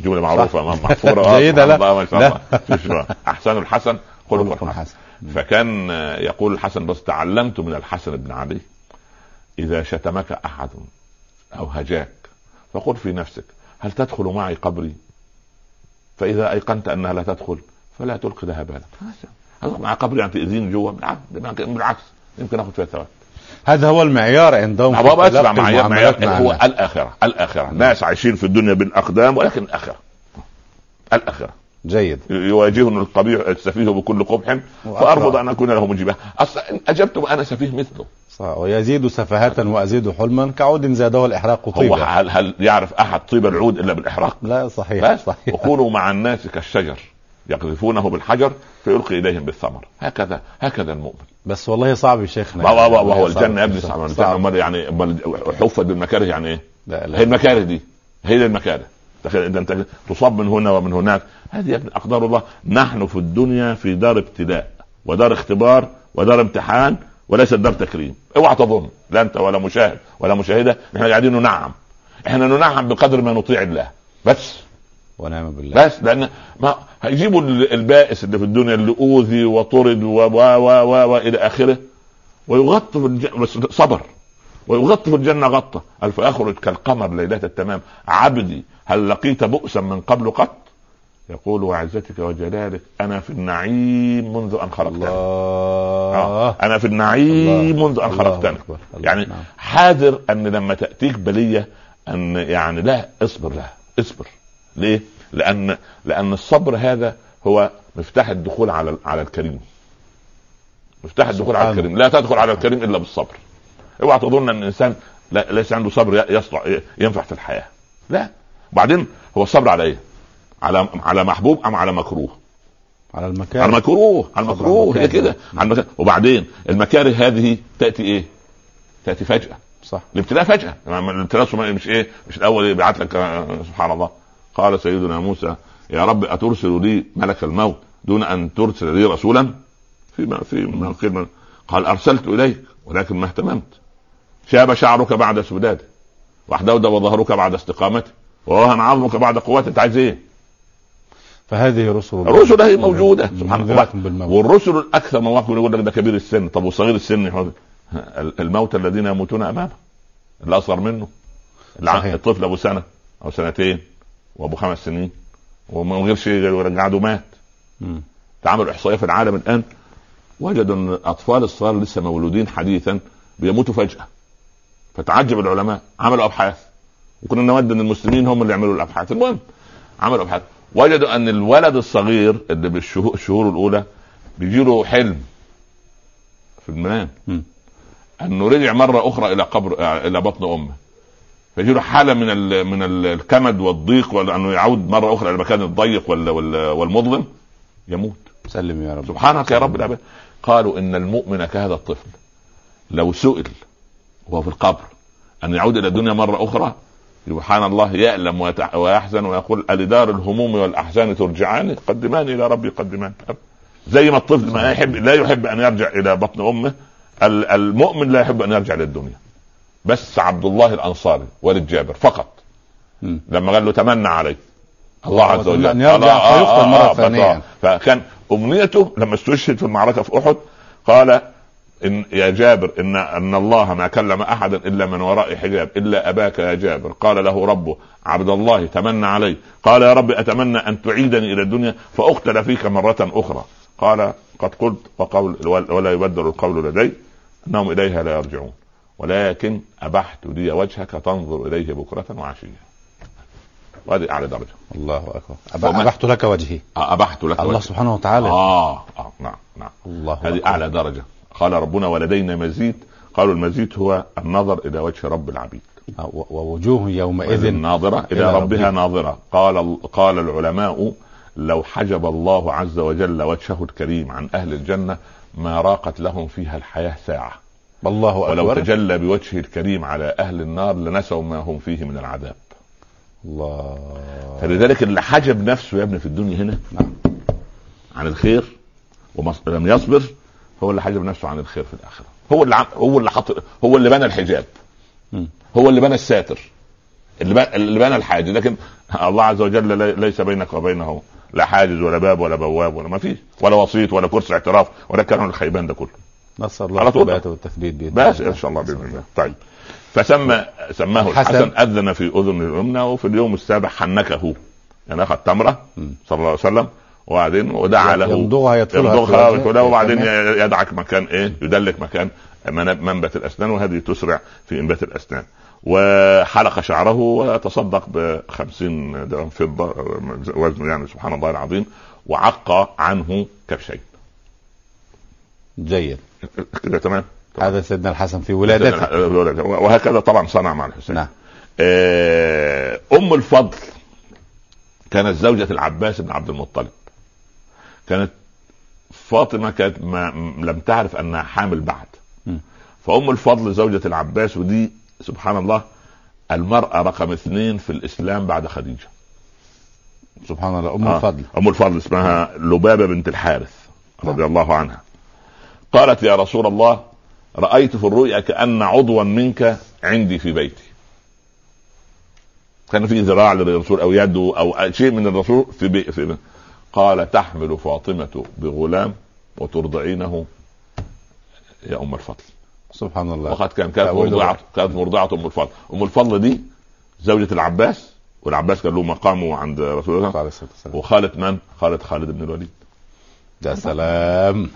جملة معروفة محفورة جيدة. لا لا أحسن الحسن خلق حسن. فكان يقول الحسن: بس تعلمت من الحسن بن علي إذا شتمك أحد أو هجاك فقل في نفسك: هل تدخل معي قبري؟ فإذا أيقنت أنها لا تدخل فلا تلقي لها بالا. هدخل مع قبري عن تأذين جوا؟ بالعكس، يمكن أخذ فيها ثواب. هذا هو المعيار عندهم. هو أسرع معيار, معيار هو الآخرة الآخرة ناس عايشين في الدنيا بالأقدام، ولكن الآخرة الآخرة جيد. يواجهن القبيح السفيه بكل قبح فأرفض أن أكون له مجيبا. أجبت وأنا سفيه مثله. صح. ويزيد سفاهة وأزيد حلما كعود زاده الإحراق طيبا. هو هل, هل يعرف أحد طيب العود إلا بالإحراق؟ لا صحيح, صحيح. وكونوا مع الناس كالشجر يقذفونه بالحجر فيلقي إليهم بالثمر. هكذا هكذا المؤمن. بس والله صعب يا شيخنا. يعني وهو, وهو الجنة ابن صعب يعني حفت بالمكاره. يعني إيه هي المكاره دي؟ هي المكاره تخيل انت تصاب من هنا ومن هناك. هذه ابن اقدار الله. نحن في الدنيا في دار ابتلاء ودار اختبار ودار امتحان وليس دار تكريم. اوعى تظن لا انت ولا مشاهد ولا مشاهده احنا قاعدين ننعم. احنا ننعم بقدر ما نطيع الله بس ونعم بالله بس. لان ما هيجيبوا البائس اللي في الدنيا اللي اوذي وطرد و و و و الى اخره ويغط في الج... صبر ويغط في الجنة غطة. ألف أخرج كالقمر ليلة التمام عبدي هل لقيت بؤسا من قبل قط؟ يقول وعزتك وجلالك أنا في النعيم منذ أن خلقتني. آه. أنا في النعيم الله. منذ أن خلقتني. يعني نعم. حاذر أن لما تأتيك بلية أن يعني لا اصبر لها اصبر. ليه؟ لأن لأن الصبر هذا هو مفتاح الدخول على على الكريم. مفتاح الدخول على الكريم. لا تدخل على الكريم إلا بالصبر. اوعى تظن ان الانسان لا ليس عنده صبر يصلح ينفع في الحياه. لا. وبعدين هو الصبر على ايه؟ على على محبوب ام على مكروه؟ على المكاره. على المكروه على المكروه هي كده على المكاره. وبعدين المكاره هذه تاتي ايه؟ تاتي فجاه. صح. الابتلاء فجاه. الابتلاء مش ايه مش الاول يبعت لك. سبحان الله. قال سيدنا موسى: يا رب اترسل لي ملك الموت دون ان ترسل لي رسولا فيما في؟ قال: ارسلت اليك ولكن ما اهتممت. شاب شعرك بعد سداده، وحدود وظهرك بعد استقامته، ووهن عظمك بعد قوته. انت عايز ايه؟ فهذه رسل الله. الرسل هي موجوده سبحان الله. والرسل الاكثر مواقف يقول لك ده كبير السن. طب وصغير السن؟ الموتى الذين يموتون امامه. اللي اصغر منه الطفل ابو سنه او سنتين وابو خمس سنين ومن غير شيء رجعته مات. تعمل احصائيه في العالم الان، وجدوا ان الاطفال الصغار لسه مولودين حديثا بيموتوا فجاه. فتعجب العلماء، عملوا أبحاث، وكنا نود أن المسلمين هم اللي يعملوا الأبحاث. المهم عملوا أبحاث، وجدوا أن الولد الصغير اللي بالشهور الأولى بيجيله حلم في المنام أنه رجع مرة أخرى إلى قبر إلى بطن أمه، فيجيله حالة من ال... من الكمد والضيق، وأنه يعود مرة أخرى إلى المكان الضيق وال... وال... والمظلم، يموت. سلم يا رب. سبحانك يا رب العباد. قالوا إن المؤمن كهذا الطفل لو سئل وهو في القبر أن يعود إلى الدنيا مرة أخرى. سبحان الله، يألم ويحزن ويقول ألدار الهموم والأحزان ترجعان، قدمان إلى ربي قدمان. زي ما الطفل ما يحب لا يحب أن يرجع إلى بطن أمه، المؤمن لا يحب أن يرجع إلى الدنيا. بس عبد الله الأنصاري والد جابر فقط لما قال له تمنى عليه الله عز وجل أن يرجع فيقتل مرة ثانية، فكان أمنيته لما استشهد في المعركة في أحد قال إن يا جابر إن, إن الله ما كلم أحدا إلا من وراء حجاب إلا أباك يا جابر. قال له ربه عبد الله تمنى عليه، قال يا رب أتمنى أن تعيدني إلى الدنيا فأقتل فيك مرة أخرى. قال قد قلت وقول ولا يبدل القول لدي أنهم إليها لا يرجعون، ولكن أبحت لي وجهك تنظر إليه بكرة وعشية. وهذه أعلى درجة. الله أكبر. أبحت لك وجهي. أبحت لك الله وجهي. سبحانه وتعالى. آه آه نعم نعم. الله هذه أكبر. أعلى درجة. قال ربنا ولدينا مزيد، قالوا المزيد هو النظر إلى وجه رب العبيد. ووجوه يومئذ ناظرة إلى ربها ناظرة. قال قال العلماء لو حجب الله عز وجل وجهه الكريم عن أهل الجنة ما راقت لهم فيها الحياة ساعة. الله أكبر. ولو تجلى بوجهه الكريم على أهل النار لنسوا ما هم فيه من العذاب. الله. فلذلك اللي حجب نفسه يا ابني في الدنيا هنا عن الخير ولم يصبر هو اللي حجب نفسه عن الخير في الآخرة. هو اللي هو اللي حط هو اللي بنى الحجاب، هو اللي بنى الساتر، اللي بنى الحاجز. لكن الله عز وجل ليس بينك وبينه لا حاجز ولا باب ولا بواب ولا ما فيه ولا وسيط ولا كرسي اعتراف ولا كلام الخيبان ده كله. نصر الله الثبات والتثبيت بإذن الله. ان شاء الله بإذن الله. طيب فسمى سماه الحسن. الحسن أذن في أذن اليمنى وفي اليوم السابع حنكه، يعني أخذ تمرة صلى الله عليه وسلم وبعدين ودعا له يمضغها يدخلها وبعدين يدعك مكان ايه يدلك مكان منبت الأسنان، وهذه تسرع في إنبات الأسنان. وحلق شعره وتصدق بخمسين درهم فضة وزنه، يعني سبحان الله العظيم. وعق عنه كبشين. جيد كده تمام. هذا سيدنا الحسن في ولادته، وهكذا طبعا صنع مع الحسين. نعم. أم الفضل كانت زوجة العباس بن عبد المطلب. كانت فاطمة كانت ما لم تعرف أنها حامل بعد، فأم الفضل زوجة العباس، ودي سبحان الله المرأة رقم اثنين في الإسلام بعد خديجة. سبحان الله. أم آه. الفضل أم الفضل اسمها لبابة بنت الحارث رضي الله عنها. قالت يا رسول الله رأيت في الرؤيا كأن عضوا منك عندي في بيتي. كان في ذراع للرسول أو يده أو شيء من الرسول في بي في بي. قال تحمل فاطمة بغلام وترضعينه يا أم الفضل. سبحان الله. وقد كان كانت مرضعة كانت مرضعة أم الفضل. أم الفضل دي زوجة العباس، والعباس كان له مقامه عند رسول الله صلى الله عليه وسلم. وخالت من؟ خالت خالد بن الوليد. يا سلام.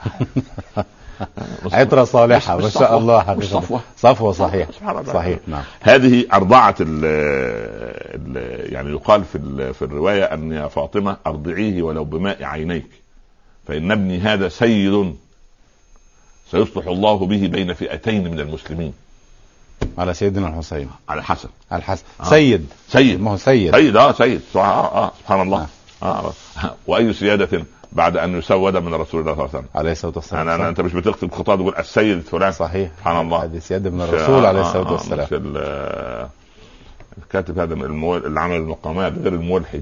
عطرة صالحة ما شاء الله. حبيبي صفوة صفوة صحيح صحيح نعم. هذه أرضعت ال ال يعني يقال في في الرواية أن يا فاطمة أرضعيه ولو بماء عينيك فإن ابني هذا سيد سيصلح الله به بين فئتين من المسلمين. على سيدنا الحسين على الحسن على الحسن آه. سيد سيد ما هو سيد سيد آه سيد آه. سبحان الله آه. آه. وأي سيادة بعد أن يسود من رسول الله صلى الله عليه وسلم عليه الصلاة والسلام. أنا, أنا أنت مش بتقتل خطاب تقول السيد فلان. صحيح. سبحان الله. هذه سيادة من الرسول عليه الصلاة والسلام. الكاتب هذا المول اللي عمل المقامات غير الملحي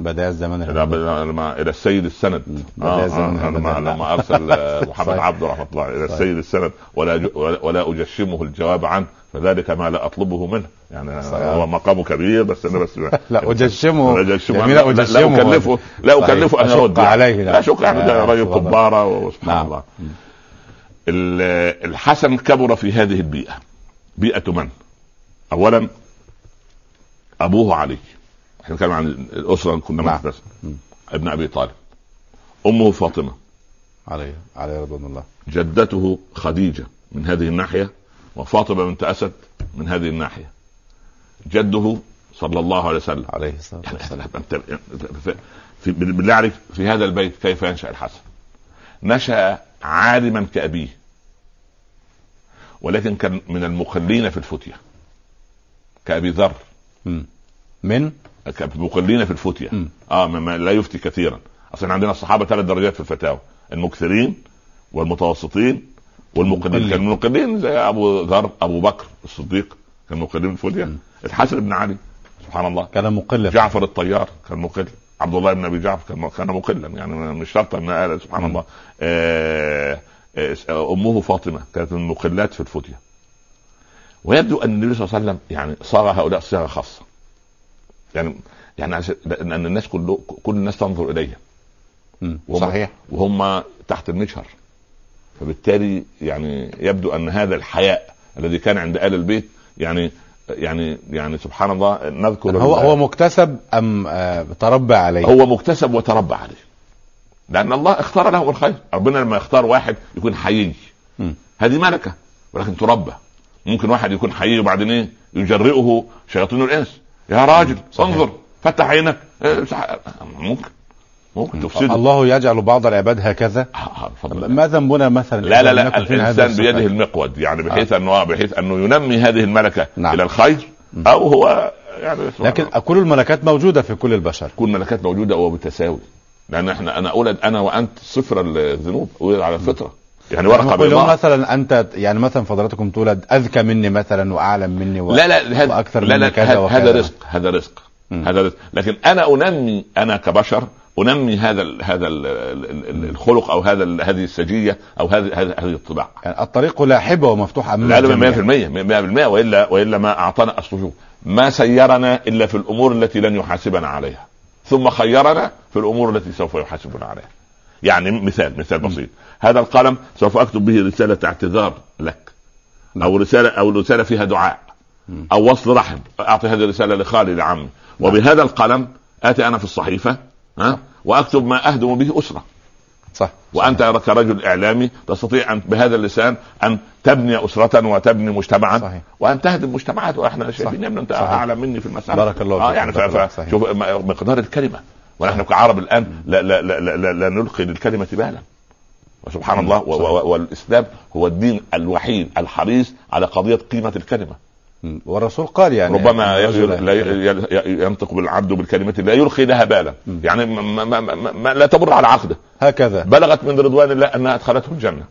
بداية الزمن إلى السيد السند. بداية الزمن لما أرسل محمد عبد رحمة الله إلى السيد السند ولا ولا أجشمه الجواب عنه فذلك ما لا أطلبه منه. يعني هو مقامه كبير بس أنا بس لا أجشمه لا أكلفه لا أكلفه أن يرد عليه لا شك عليه رجل كبارة وسبحان الله. الحسن كبر في هذه البيئة. بيئة من؟ أولا أبوه علي، احنا نتكلم عن الأسرة كنا معنا، ابن أبي طالب. أمه فاطمة عليها عليها رضوان الله. جدته خديجة من هذه الناحية، وفاطمة بنت أسد من هذه الناحية. جده صلى الله عليه وسلم عليه الصلاة والسلام. بالله عليك في هذا البيت كيف ينشأ الحسن؟ نشأ عالما كأبيه، ولكن كان من المقلين في الفتية كأبي ذر. من مقلين في الفتية م. اه ما لا يفتي كثيرا. اصلا عندنا الصحابة ثلاث درجات في الفتاوى، المكثرين والمتوسطين والمقدمين كانوا مقدمين زي أبو ذر، أبو بكر الصديق كان مقدم الفوليا، الحسن بن علي سبحان الله كان مقلب، جعفر الطيار كان مقلب، عبد الله بن أبي جعفر كان مقلب، يعني مش شرط أن قال سبحان الله. أمه فاطمة كانت من المقلات في الفوتية. ويبدو أن النبي صلى الله عليه وسلم يعني صار هؤلاء صيغة خاصة، يعني يعني أن الناس كل كل الناس تنظر إليها صحيح وهم تحت المجهر، فبالتالي يعني يبدو أن هذا الحياء الذي كان عند آل البيت يعني يعني يعني سبحان الله نذكر هو هو مكتسب أم تربى عليه؟ هو مكتسب وتربى عليه، لأن الله اختار له الخير. ربنا لما يختار واحد يكون حيي هذه ملكة، ولكن تربى. ممكن واحد يكون حيي وبعدين ايه يجرئه شياطين الانس، يا راجل انظر فتح عينك، ممكن ممكن تفسده. الله يجعل بعض العباد هكذا. ما ذنبنا مثلا؟ لا لا لا الانسان بيده المقود، يعني بحيث آه. انه بحيث انه ينمي هذه الملكة نعم. الى الخير م. او هو يعني لكن كل الملكات موجودة في كل البشر، كل الملكات موجودة او بتساوي، لان احنا انا اولد انا وانت صفر الذنوب على الفطرة، يعني ورقه بيضاء مثلا انت يعني مثلا فضلاتكم تولد اذكى مني مثلا واعلم مني و... لا لا هد... واكثر لا لا مني كذا وكذا، هذا رزق هذا رزق هذا رزق. لكن انا انمي انا كبشر انمي هذا ال... هذا ال... الخلق او هذا ال... هذه السجيه او هذه هذه الطباع، يعني الطريق لاحبه ومفتوحه مية بالمية مية بالمية، والا والا ما اعطانا السجود، ما سيرنا الا في الامور التي لن يحاسبنا عليها، ثم خيرنا في الامور التي سوف يحاسبنا عليها. يعني مثال مثال بسيط، هذا القلم سوف أكتب به رسالة اعتذار لك، أو رسالة أو رسالة فيها دعاء، أو وصل رحم، أعطي هذه الرسالة لخالي لعمي، وبهذا القلم آتي أنا في الصحيفة ها وأكتب ما أهدم به أسرة صح. وأنت كرجل إعلامي تستطيع أن بهذا اللسان أن تبني أسرة وتبني مجتمعا صحيح. وأن تهدم مجتمعات، وإحنا شايفين يمن أنت أعلم مني في المسألة بارك الله آه يعني فيك. شوف مقدار الكلمة، ونحن كعرب الآن لا لا لا لا, لا نلقي للكلمة بالا، وسبحان الله والإسلام هو الدين الوحيد الحريص على قضية قيمة الكلمة. والرسول قال يعني ربما ينطق بالعبد بالكلمة لا يلقي لها بالا، يعني ما ما ما لا تبر على عقده، هكذا بلغت من رضوان الله أنها أدخلته الجنة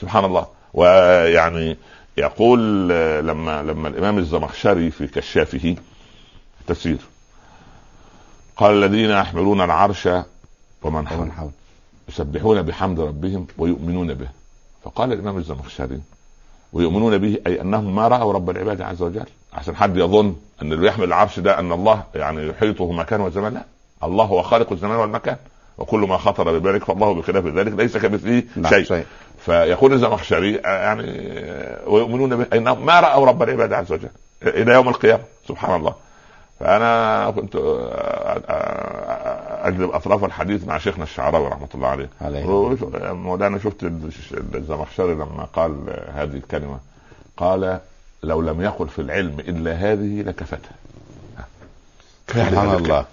سبحان الله. ويعني يقول لما لما الإمام الزمخشري في كشافه تفسير قال الذين يحملون العرش ومن حوله يسبحون بحمد ربهم ويؤمنون به، فقال الإمام الزمخشري ويؤمنون به أي أنهم ما رأوا رب العباد عز وجل، عشان حد يظن أن اللي يحمل العرش ده أن الله يعني يحيطه مكان وزمان، لا، الله هو خالق الزمان والمكان، وكل ما خطر ببالك فالله بخلاف ذلك ليس كمثله شيء. شيء فيقول الزمخشري يعني ويؤمنون به أي أنهم ما رأوا رب العباد عز وجل إلى يوم القيامة سبحان الله. فأنا كنت أجلب أطراف الحديث مع شيخنا الشعراوي رحمة الله عليه، وأنا شفت الزمخشري لما قال هذه الكلمة قال لو لم يقل في العلم إلا هذه لكفتها سبحان الله.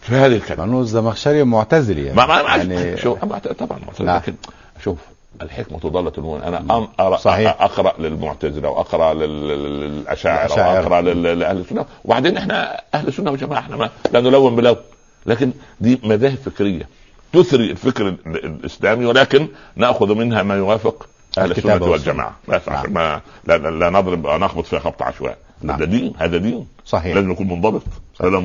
في هذه الكلمة لأنه الزمخشري معتزلي يعني. ما ما يعني... شوف طبعا معتزلي، شوف الحكمة تضلة المؤمن. أنا أقرأ صحيح. أقرأ للمعتزلة وأقرأ للأشاعرة وأقرأ لأهل السنة، وبعدين إحنا أهل السنة وجماعة، إحنا لا نلون بلون، لكن دي مذاهب فكرية تثري الفكر الإسلامي، ولكن نأخذ منها ما يوافق أهل السنة والجماعة، نعم. ما لا, لا نضرب نخبط فيها خبط عشوائي، نعم. هذا دين هذا دين صحيح، لازم نكون منضبط.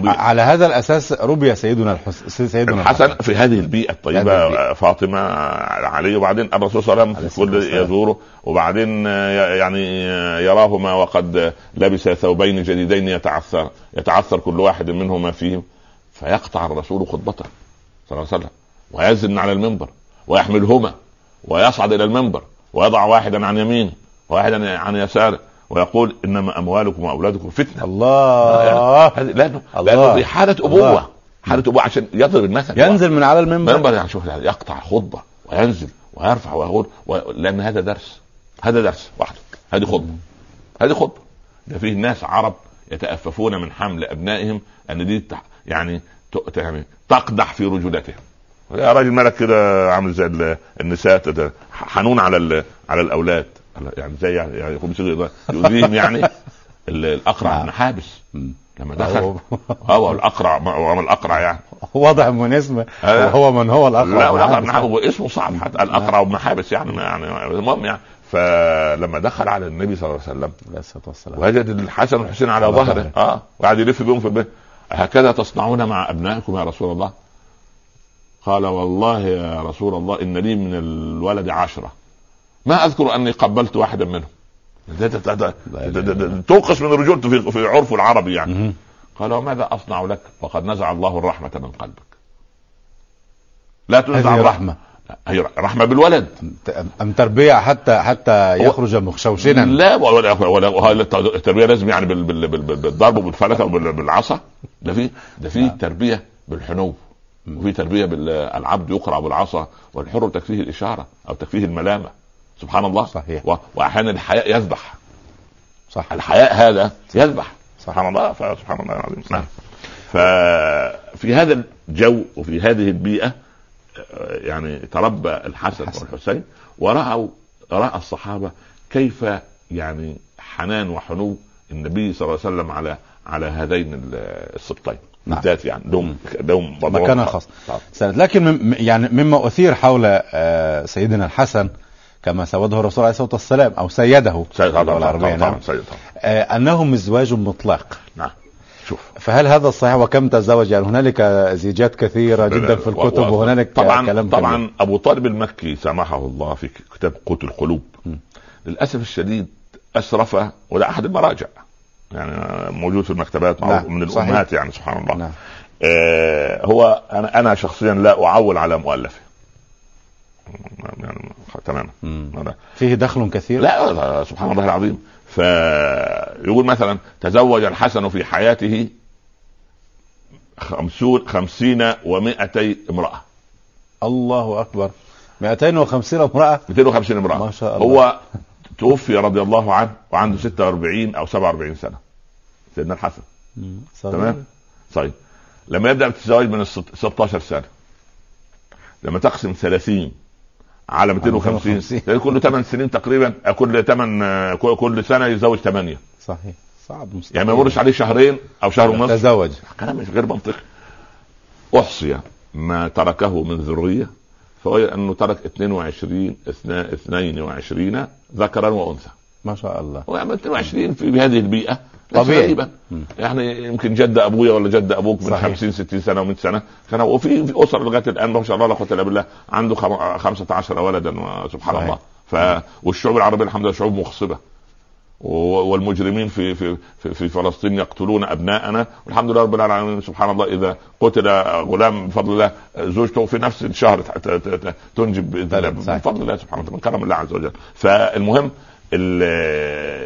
على هذا الأساس ربي سيدنا الحسن سيدنا الحسن في هذه البيئة الطيبة، البيئة. فاطمة علي، وبعدين الرسول صلى الله عليه وسلم يزوره، وبعدين يعني يراهما وقد لبس ثوبين جديدين يتعثر يتعثر كل واحد منهما فيهم، فيقطع الرسول خطبته صلى الله عليه وسلم ويزن على المنبر ويحملهما ويصعد إلى المنبر ويضع واحدا عن يمين واحدا عن يساره ويقول إنما أموالكم وأولادكم فتنة. الله لأنه لأنه دي حالة أبوة، حالة أبوة عشان يضرب الناس، ينزل من على المنبر يعني شوف يقطع خطبة وينزل ويرفع ويقول و... لأن هذا درس، هذا درس وحده، هذه خطبة هذه خطبة ده فيه الناس عرب يتأففون من حمل أبنائهم أن دي تح... يعني ت... تقدح في رجولتهم. يا راجل مالك كده عامل زي النساء حنون على ال... على الأولاد، يعني زي يعني يقوم يصير يؤذيهم يعني الأقرع بن حابس لما دخل هو الأقرع، هو الأقرع يعني وضع مناسب وهو من هو الاقرع. لا لا اسمه صعب حتى، الاقرع بن حابس يعني يعني المهم يعني. فلما دخل على النبي صلى الله عليه وسلم عليه الصلاه والسلام وجد الحسن والحسين على ظهره اه وقعد يلف بهم في البيت، هكذا تصنعون مع ابنائكم يا رسول الله؟ قال والله يا رسول الله ان لي من الولد عشرة ما اذكر اني قبلت واحدا منهم. توقص من رجولته في عرفه العربي يعني. قال وماذا اصنع لك؟ فقد نزع الله الرحمه من قلبك. لا تنزع الرحمه، هي رحمه بالولد ام تربيه حتى حتى يخرج مخشوشنا؟ لا ولا ولا التربيه لازم يعني بالضرب وبالفلكه وبالعصا. ده في ده في تربيه بالحنو، وفي تربيه بالعبد يقرع بالعصا، والحر تكفيه الاشاره او تكفيه الملامه. سبحان الله. صحيح. واحيانا الحياء يذبح. صح. الحياء هذا يذبح. سبحان الله. فسبحان الله العظيم. نعم. ففي هذا الجو وفي هذه البيئه يعني تربى الحسن والحسين، ورأوا رأى الصحابة كيف يعني حنان وحنو النبي صلى الله عليه وسلم على على هذين السبطين بالذات. نعم. يعني دوم دوم مكانه خاص. لكن يعني مما أثير حول سيدنا الحسن كما سوده الرسول عليه الصلاة والسلام أو سيده سيد طبعا سيد آه أنهم زواج مطلق. نعم. شوف. فهل هذا صحيح وكم تزوج؟ يعني هنالك زيجات كثيرة جدا في الكتب و... وهنالك طبعا كلام طبعا كلام. أبو طالب المكي سامحه الله في كتاب قوت القلوب م. للأسف الشديد أسرف ولا أحد المراجع يعني موجود في المكتبات من الأمهات يعني سبحان الله. آه هو أنا, أنا شخصيا لا أعول على مؤلفه يعني تماما فيه دخل كثير. لا سبحان الله العظيم. فيقول مثلا تزوج الحسن في حياته خمسون خمسين ومائتي امرأة. الله أكبر. مائتين وخمسين امرأة. مائتين وخمسين امرأة ما شاء الله. هو توفي رضي الله عنه وعنده ستة واربعين أو سبعة واربعين سنة سيدنا الحسن. تمام. صحيح. لما يبدأ التزواج من ستة عشر سنة، لما تقسم ثلاثين على مئتين وخمسين كل ثمان سنين تقريبا كل ثمان كل سنه يتزوج ثمانية. صحيح. صعب مستحيل يعني ما يمرش عليه شهرين او شهر ونص تزوج. كلام مش غير منطقي. احصي ما تركه من ذريه فوجد انه ترك اثنين وعشرين اثنين وعشرين ذكرا وانثى. ما شاء الله. وعمل اثنين وعشرين في هذه البيئه طبيعي. يعني يمكن جد ابويا ولا جد ابوك من خمسين ستين سنه ومئة سنه كانوا وفي في اسر لغايه الان ما شاء الله لا قوه الا بالله عنده خمسة عشر ولدا سبحان الله. ف والشعوب العربيه الحمد لله شعوب مغصبه، والمجرمين في في في, في فلسطين يقتلون ابناءنا والحمد لله رب العالمين سبحان الله. اذا قتل غلام بفضل الله زوجته في نفس الشهر تنجب بفضل الله سبحانه وتعالى من كرم الله عز وجل. فالمهم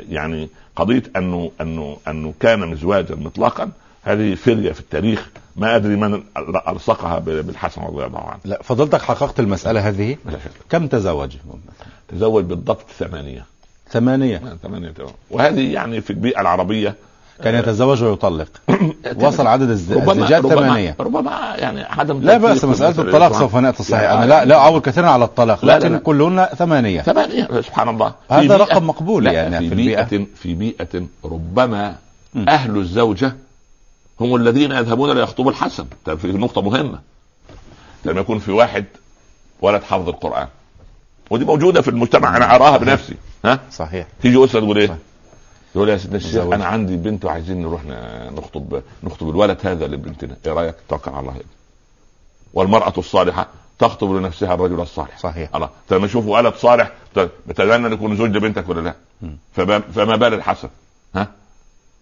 يعني قضية أنه, أنه, أنه كان مزواجا مطلقا هذه فرية في التاريخ ما أدري من ألصقها بالحسن رضي الله عنه. لا فضلتك حققت المسألة هذه. كم تزوج؟ تزوج بالضبط ثمانية. ثمانية. ثمانية. وهذه يعني في البيئة العربية كان يتزوج ويطلق. وصل عدد الزوجات ثمانية. ربما يعني عدم لا بأس مسألة الطلاق سوف نأتي صحيح. أنا لا لا أعول كثيرا على الطلاق لكن لا لا. كلنا ثمانية. ثمانية سبحان الله. هذا رقم مقبول يعني في, في بيئة, بيئة في بيئة ربما م. أهل الزوجة هم الذين يذهبون ليخطبوا الحسن. في نقطة مهمة لما يكون في واحد ولد حفظ القرآن ودي موجودة في المجتمع أنا أراها بنفسي. ها صحيح. تيجي أسرة تقول إيه؟ يقول يا سيدنا الشيخ انا عندي بنت وعايزين نروح نخطب نخطب الولد هذا لبنتنا، ايه رايك؟ توكل على الله. والمراه الصالحه تخطب لنفسها الرجل الصالح. صحيح. الله لما يشوف ولد صالح بتتمنى ان يكون زوج لبنتك ولا لا؟ فما بال الحسن ها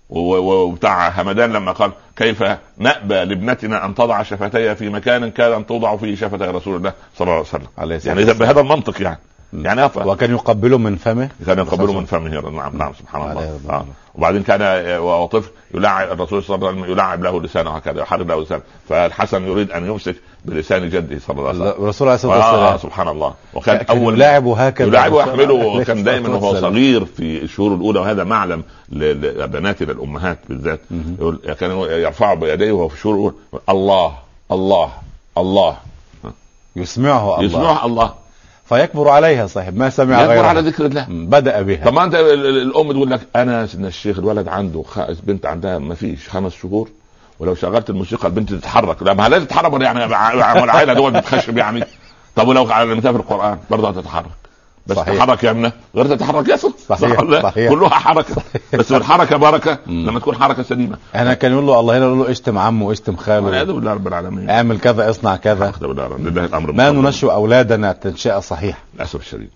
وبتاع همدان لما قال كيف نأبى لابنتنا ان تضع شفتيها في مكان كان توضع فيه شفتي رسول الله صلى الله عليه وسلم. يعني اذا بهذا المنطق يعني يعني أف... وكان يقبله من فمه كان يقبله من فمه. نعم نعم سبحان الله. آه. وبعدين كان وطفل يلعب الرسول صلى الله عليه وسلم يلعب له لسانه هكذا يحرك له لسانه فالحسن يريد أن يمسك بلسان جده صلى الله عليه وسلم الرسول عليه الصلاة والسلام. سبحان الله. وكان أول لاعب هكذا يلعب ويحمله كان دائما وهو صغير في الشهور الأولى وهذا معلم لبناتنا الأمهات بالذات كان يرفع بيديه وهو في الشهور الأولى الله الله الله يسمعه الله يسمعه الله فيكبر عليها صاحب ما سمع غيرها يكبر على ذكر الله بدأ بها. طبعا انت الام تقول لك انا سيدنا الشيخ الولد عنده بنت عندها ما فيش خمس شهور ولو شغلت الموسيقى البنت تتحرك. لا ما لازم تتحرك يعني العائله دول بتخشب يا عمي. طب ولو مثلا في القران برضه تتحرك بس صحيح. تحرك يا منى غير تتحرك يا صح كلها حركه صحيح. بس الحركه بركه لما تكون حركه سليمه. انا كان يقول له الله هنا يقول له اشتم عمه واشتم خاله والعياذ بالله رب العالمين اعمل كذا اصنع كذا لله الامر. ما ننشئ اولادنا التنشئه صحيح للاسف الشديد.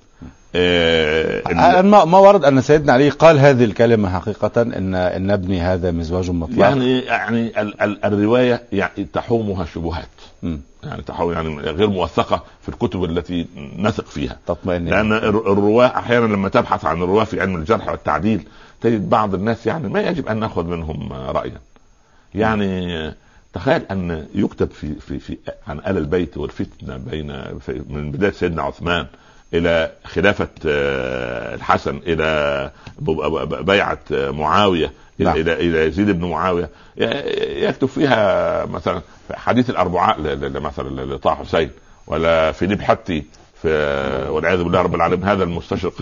إيه ما ورد أن سيدنا علي قال هذه الكلمة حقيقة إن إن ابني هذا مزواج مطلق يعني يعني ال ال الرواية يعني تحومها شبهات م. يعني تحوم يعني غير موثقة في الكتب التي نثق فيها تطمئن. لأن الرواة أحيانا لما تبحث عن الرواة في علم الجرح والتعديل تجد بعض الناس يعني ما يجب أن نأخذ منهم رأيا يعني م. تخيل أن يكتب في في في عن آل البيت والفتنة بين من بداية سيدنا عثمان إلى خلافة الحسن إلى بيعة معاوية نعم. إلى إلى يزيد بن معاوية يكتب فيها مثلا حديث الأربعاء مثلا لطه حسين ولا فيليب حتي في والعياذ بالله رب العالمين. هذا المستشرق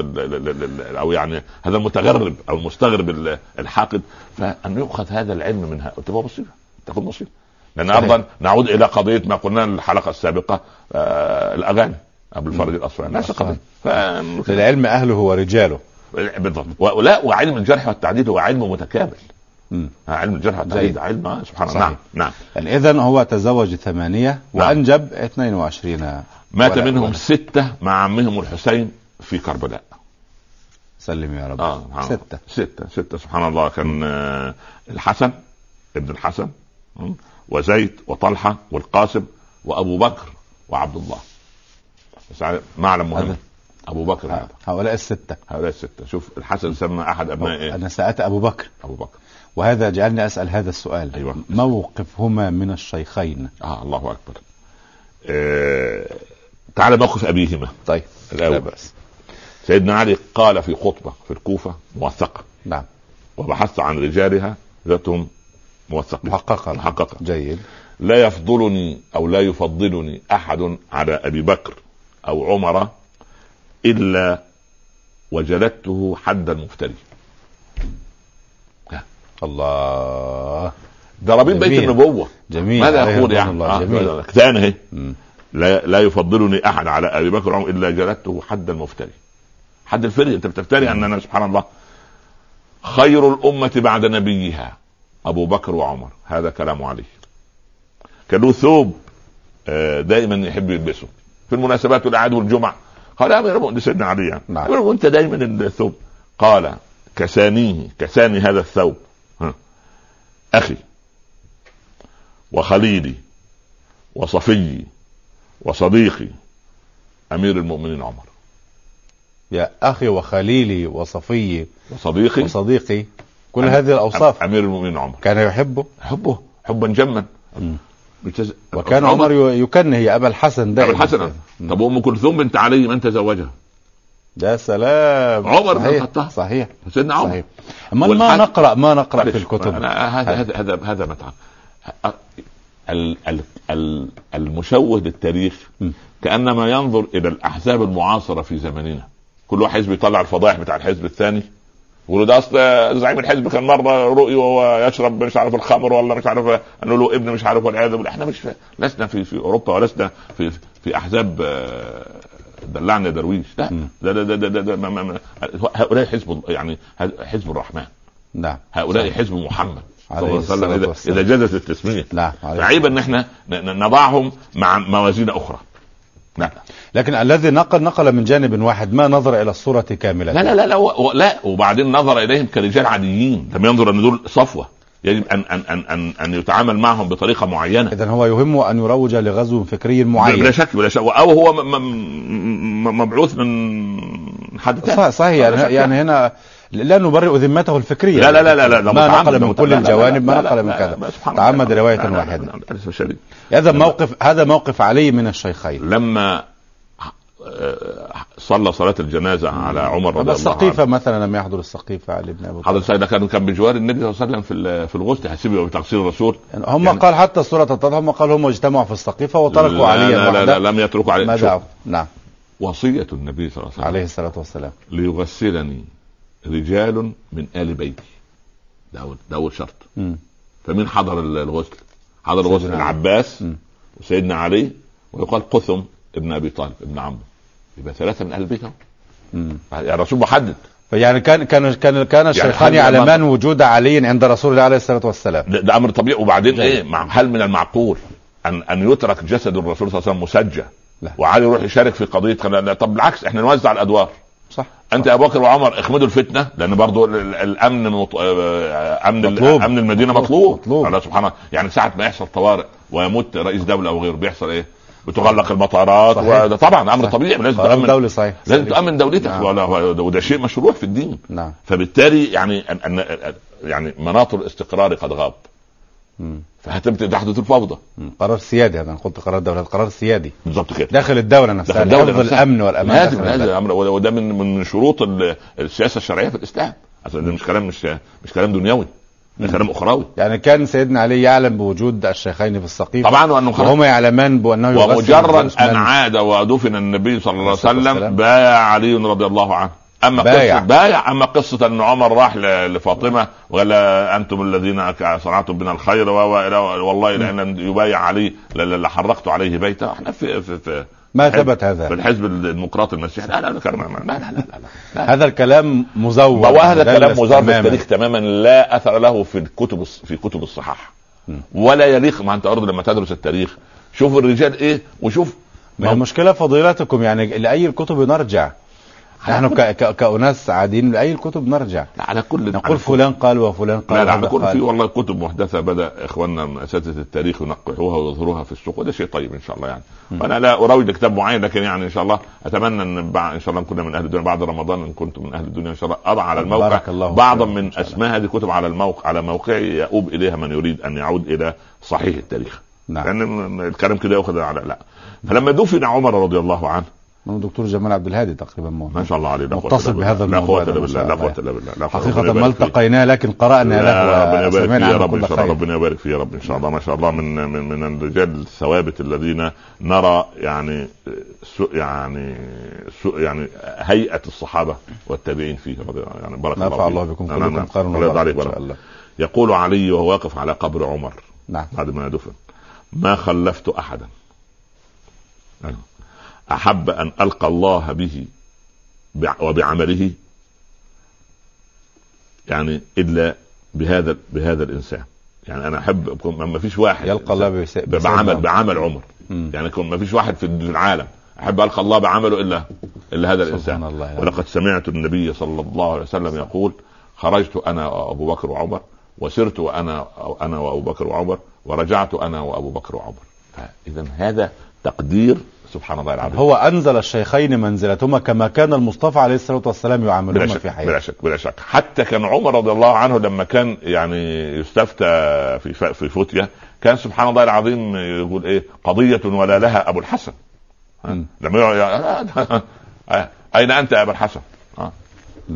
أو يعني هذا المتغرب أو المستغرب الحاقد فأن يؤخذ هذا العلم منها تبقى مصيبة تكون مصيبة. لأن أيضا نعود إلى قضية ما قلنا الحلقة السابقة الأغاني قبل الفرج الأصفر نفس القضية. فالعلم أهله ورجاله بالضبط. ولا وعلم الجرح والتعديل هو علم متكامل. امم علم الجرح والتعديل علم سبحان الله. نعم نعم. يعني إذن هو تزوج ثمانية وأنجب اثنين وعشرين. مات منهم ولا. ستة مع عمهم الحسين في كربلاء. سلم يا رب. آه. ستة ستة ستة سبحان الله. كان الحسن ابن الحسن وزيد وطلحة والقاسم وأبو بكر وعبد الله. معلم مهم أبو بكر هذا هؤلاء الستة هؤلاء الستة. شوف الحسن سمى أحد أبنائه إيه؟ أنا سألت أبو بكر أبو بكر وهذا جعلني أسأل هذا السؤال. أيوة. موقفهما من الشيخين آه الله أكبر. آه... تعال موقف أبيهما. طيب لا بأس. سيدنا علي قال في خطبة في الكوفة موثقة نعم وبحثت عن رجالها ذاتهم موثقة محققة محققة جيد. لا يفضلني أو لا يفضلني أحد على أبي بكر أو عمر إلا وجلدته حد المفتري. الله ده ربيب بيت النبوة جميل. ماذا يقول يعني آه ثاني لا, لا يفضلني أحد على أبي بكر عمر إلا جلدته حد المفتري حد الفري. أنت بتفتري أننا سبحان الله خير الأمة بعد نبيها أبو بكر وعمر. هذا كلام علي. كان له ثوب دائما يحب يلبسه في المناسبات والأعياد والجمعة. قال يا رب سيدنا علي يعني وانت دايما الثوب. قال كسانيه كساني هذا الثوب أخي وخليلي وصفي وصديقي أمير المؤمنين عمر. يا أخي وخليلي وصفي وصديقي وصديقي كل هذه الأوصاف أمير المؤمنين عمر كان يحبه حبه حبا جما. بتز... وكان عمر يكنه يا أبا الحسن دائما أبا الحسن. طب أم كلثوم بنت علي من تزوجها؟ ده سلام عمر صحيح صحيح سيدنا عمر صحيح. أما والحد... ما نقرأ ما نقرأ في الكتب أنا... هذا هذا هذا هذا متعب ال... ال... ال... المشوه للتاريخ م. كأنما ينظر إلى الأحزاب المعاصرة في زمننا. كل واحد حزب يطلع الفضائح بتاع الحزب الثاني ولو ده اصلا زعيم الحزب كان مره رؤي وهو يشرب مش عارف الخمر ولا مش عارف انه له ابن مش عارف والعياذ. احنا مش فا... لسنا في في اوروبا ولسنا في في احزاب دلعنا درويش. لا ده ده ده ده ما ما هؤلاء حزب يعني حزب الرحمن نعم هؤلاء حزب محمد صلى الله عليه وسلم اذا جازت التسميه. عيب ان احنا نضعهم مع موازين اخرى. نعم. لكن الذي نقل نقل من جانب واحد ما نظر الى الصورة كاملة. لا لا لا لا, لا. وبعدين نظر اليهم كرجال عاديين لم ينظر ان دول صفوة يجب ان ان ان ان, أن يتعامل معهم بطريقة معينة. اذا هو يهمه ان يروج لغزو فكري معين بلا شك بلا شك او هو مبعوث من حد ثاني صحيح يعني, يعني هنا لا نبرئ ذمته الفكرية. لا لا لا لا ما نقل من كل الجوانب ما نقل من كذا تعمد رواية واحدة. هذا موقف هذا موقف علي من الشيخين لما صلى صلاة الجنازة على عمر رضي الله عنه. مثلا لم يحضر السقيفة علي بن ابي طالب. حضر السيدة كانوا كان بجوار النبي صلى الله عليه وسلم في في الغسل حسبه وتقصير الرسول. يعني هم يعني قال حتى الصورة تتضح هم قال هم اجتمعوا في السقيفة وتركوا عليا وحده. لا لا لا لم يتركوا عليا. نعم. وصية النبي صلى الله عليه وسلم عليه الصلاة والسلام ليغسلني رجال من آل بيتي. ده أول شرط. فمن حضر الغسل؟ حضر الغسل العباس وسيدنا علي ويقال قثم ابن ابي طالب ابن عمه، يبقى ثلاثه من اهل بيته. يعني الرسول محدد، يعني كان كان كان كان الشيخان يعلمان يعني وجود علي عند رسول الله عليه الصلاه والسلام، ده, ده امر طبيعي. وبعدين ده. ايه هل من المعقول ان ان يترك جسد الرسول صلى الله عليه وسلم مسجى وعلي يروح يشارك في قضيه؟ طب بالعكس احنا نوزع الادوار، صح؟ انت يا ابو بكر وعمر اخمدوا الفتنه، لان برضو الامن مط... امن مطلوب. امن المدينه مطلوب, مطلوب. على سبحانه يعني ساعه ما يحصل طوارئ ويموت رئيس دوله او غيره بيحصل ايه؟ بتغلق المطارات، وده طبعا امر طبيعي، لازم تامن دولة، صحيح. لازم تامن دولتك، ولا وده شيء مشروع في الدين. نعم. فبالتالي يعني أن يعني مناط الاستقرار قد غاب، فهتبدا تحدث الفوضى. مم. قرار سيادي، هذا انا قلت قرار الدوله، القرار السيادي بالضبط كده داخل الدوله نفسها، داخل الدولة نفسها. الامن والامان هذا الامر، وده من من شروط السياسه الشرعيه في الاسلام اصلا. مش كلام مش مش كلام دنيوي، كلام اخروي. يعني كان سيدنا علي يعلم بوجود الشيخين في السقيفه طبعا، وهم يعلمان بانه يغسل. ومجرد ان عاد ودفن النبي صلى الله عليه وسلم بايع علي رضي الله عنه. اما بايع. قصه بايع اما قصه ان عمر راح لفاطمه وقال انتم الذين صنعتم بنا الخير، والله لان يبايع علي لحرقت عليه بيته. احنا في, في, في ما ثبت هذا في الحزب الديمقراطي المسيحي. لا لا لا لا لا لا هذا الكلام مزور، وهذا الكلام مزور بالتاريخ تماما، لا اثر له في الكتب في كتب الصحاح ولا يليق. ما انت ارض لما تدرس التاريخ شوف الرجال ايه وشوف المشكله فضيلتكم، يعني لاي الكتب نرجع نحن كأناس عاديين، لأي الكتب نرجع على كل نقول فلان كل. قال وفلان قال. لا لا على كل، في والله كتب محدثة بدأ إخواننا أساتذة التاريخ ينقحوها ويظهروها في السوق، وده شيء طيب إن شاء الله. يعني أنا لا أروج لكتاب معين، لكن يعني إن شاء الله أتمنى أن إن شاء الله كنا من أهل الدنيا بعد رمضان، إن كنتم من أهل الدنيا إن شاء الله أضع على الموقع بعضا من أسماء هذه الكتب على الموقع على موقعي، يؤوب إليها من يريد أن يعود إلى صحيح التاريخ. نعم. لأن الكلام كده يأخذ على لا. فلما دفن عمر رضي الله عنه من دكتور جمال عبد الهادي تقريبا ما شاء الله عليه متصل بهذا الموضوع، لا قوة الا بالله حقيقة ما التقيناه لكن قرأنا له. ربنا يبارك فيه يا رب ان شاء الله، ربنا يبارك فيه يا رب ان شاء الله. ما شاء الله من من من الرجال الثوابت الذين نرى يعني سو يعني سو يعني هيئة الصحابة والتابعين فيه، يعني بارك الله فيكم. نفع الله بكم كلكم، قارن الله ان شاء الله. يقول علي وهو واقف على قبر عمر بعد ما دفن: ما خلفت احدا أحب أن ألقى الله به وبعمله يعني إلا بهذا بهذا الإنسان. يعني أنا أحب ما فيش واحد يلقى الله بعمل بعمل عمر، يعني ما فيش واحد في العالم أحب ألقى الله بعمله إلا إلا هذا الإنسان. ولقد سمعت النبي صلى الله عليه وسلم يقول: خرجت أنا وأبو بكر وعمر، وسرت أنا أنا وأبو بكر وعمر، ورجعت أنا وأبو بكر وعمر. فإذا هذا تقدير سبحان الله العظيم. هو أنزل الشيخين منزلتهما كما كان المصطفى عليه الصلاة والسلام يعاملهما في حياته. بلا شك بلا شك. حتى كان عمر رضي الله عنه لما كان يعني يستفتى في في فتية كان سبحان الله العظيم يقول إيه: قضية ولا لها أبو الحسن. لما يقول أين أنت أبو الحسن؟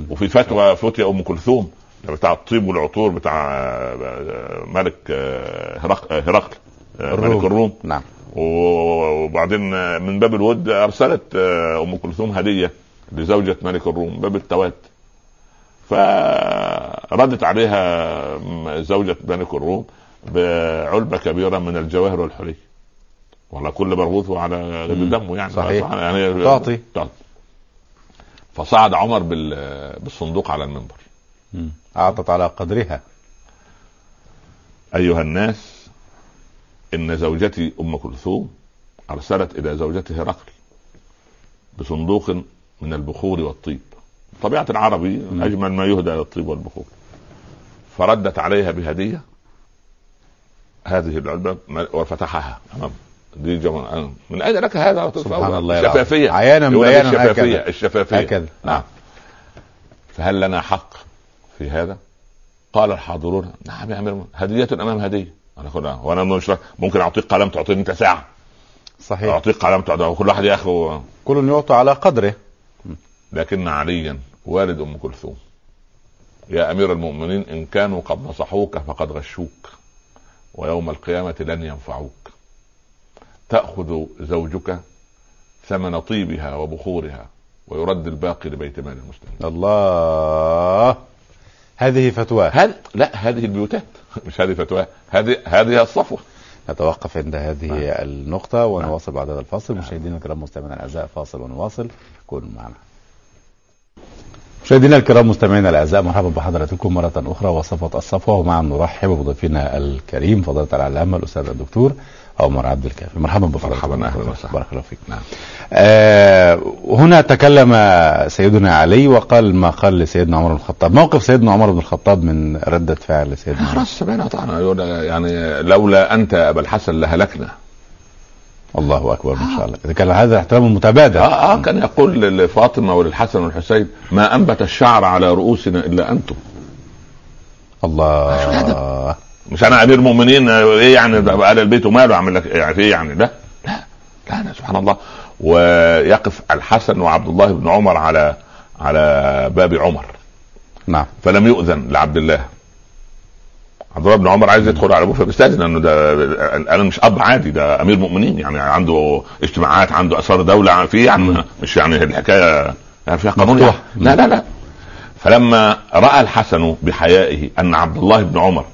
وفي فتوى فتية أم كلثوم بتاع الطيب والعطور بتاع ملك هرقل ملك الروم. نعم. وبعدين من باب الود أرسلت أم كلثوم هدية لزوجة ملك الروم باب التواد، فردت عليها زوجة ملك الروم بعلبة كبيرة من الجواهر والحلي. والله كل برغوثه على غد دمه يعني. صحيح. يعني تعطي. فصعد عمر بالصندوق على المنبر. مم. أعطت على قدرها. أيها الناس، إن زوجتي أم كلثوم أرسلت إلى زوجته هرقل بصندوق من البخور والطيب. طبيعة العربي أجمل ما يهدى للطيب والبخور. فردت عليها بهدية هذه العلبة وفتحها. دي جمال. من أين لك هذا؟ سبحان الله. شفافية. عيانا مبيانا الشفافية. هكذا. الشفافية. هكذا. نعم. فهل لنا حق في هذا؟ قال الحاضرون: نعم يا أمير، هدية أمام هدية. انا كنا وانا مش ممكن اعطيك قلم تعطيني انت ساعه. صحيح. اعطيك قلم تعطيه كل واحد يا اخو كل يعطى على قدره. لكن عليا والد ام كلثوم: يا امير المؤمنين، ان كانوا قد نصحوك فقد غشوك، ويوم القيامه لن ينفعوك. تاخذ زوجك ثمن طيبها وبخورها، ويرد الباقي لبيت مال المسلمين. الله هذه فتوى هل... لا هذه البيوتات مش هذه فتوى هذه هذه الصفوة. نتوقف عند هذه معنا. النقطة ونواصل بعد هذا الفاصل. مشاهدينا الكرام مستمعينا الأعزاء فاصل ونواصل كونوا معنا. مشاهدينا الكرام مستمعينا الأعزاء مرحبا بحضراتكم مرة أخرى وصفوة الصفوة ومعنا نرحب بضيفنا الكريم فضيلة العلامة الأستاذ الدكتور عمر عبد الكافي. مرحبا بفضلكم. مرحبا بارك الله فيك. نعم. آه هنا تكلم سيدنا علي وقال ما قال لسيدنا عمر بن الخطاب. موقف سيدنا عمر بن الخطاب من ردة فعل سيدنا عمر؟ سمعنا طبعا يعني لولا أنت أبا الحسن لهلكنا. الله أكبر ما شاء الله. كان هذا احترام متبادل. آه, آه كان يقول لفاطمة وللحسن والحسين ما أنبت الشعر على رؤوسنا إلا أنتم. الله. مش انا امير المؤمنين ايه يعني على البيت وماله اعمل لك يعني ايه يعني لا لا لا انا سبحان الله. ويقف الحسن وعبد الله بن عمر على على باب عمر. نعم. فلم يؤذن لعبد الله. عبد الله بن عمر عايز يدخل على ابوه فبيستاذن انه ده انا مش اب عادي ده امير مؤمنين يعني عنده اجتماعات عنده اسرار دوله فيه يعني مش يعني الحكايه يعني فيها قانون يعني. لا لا لا. فلما راى الحسن بحيائه ان عبد الله بن عمر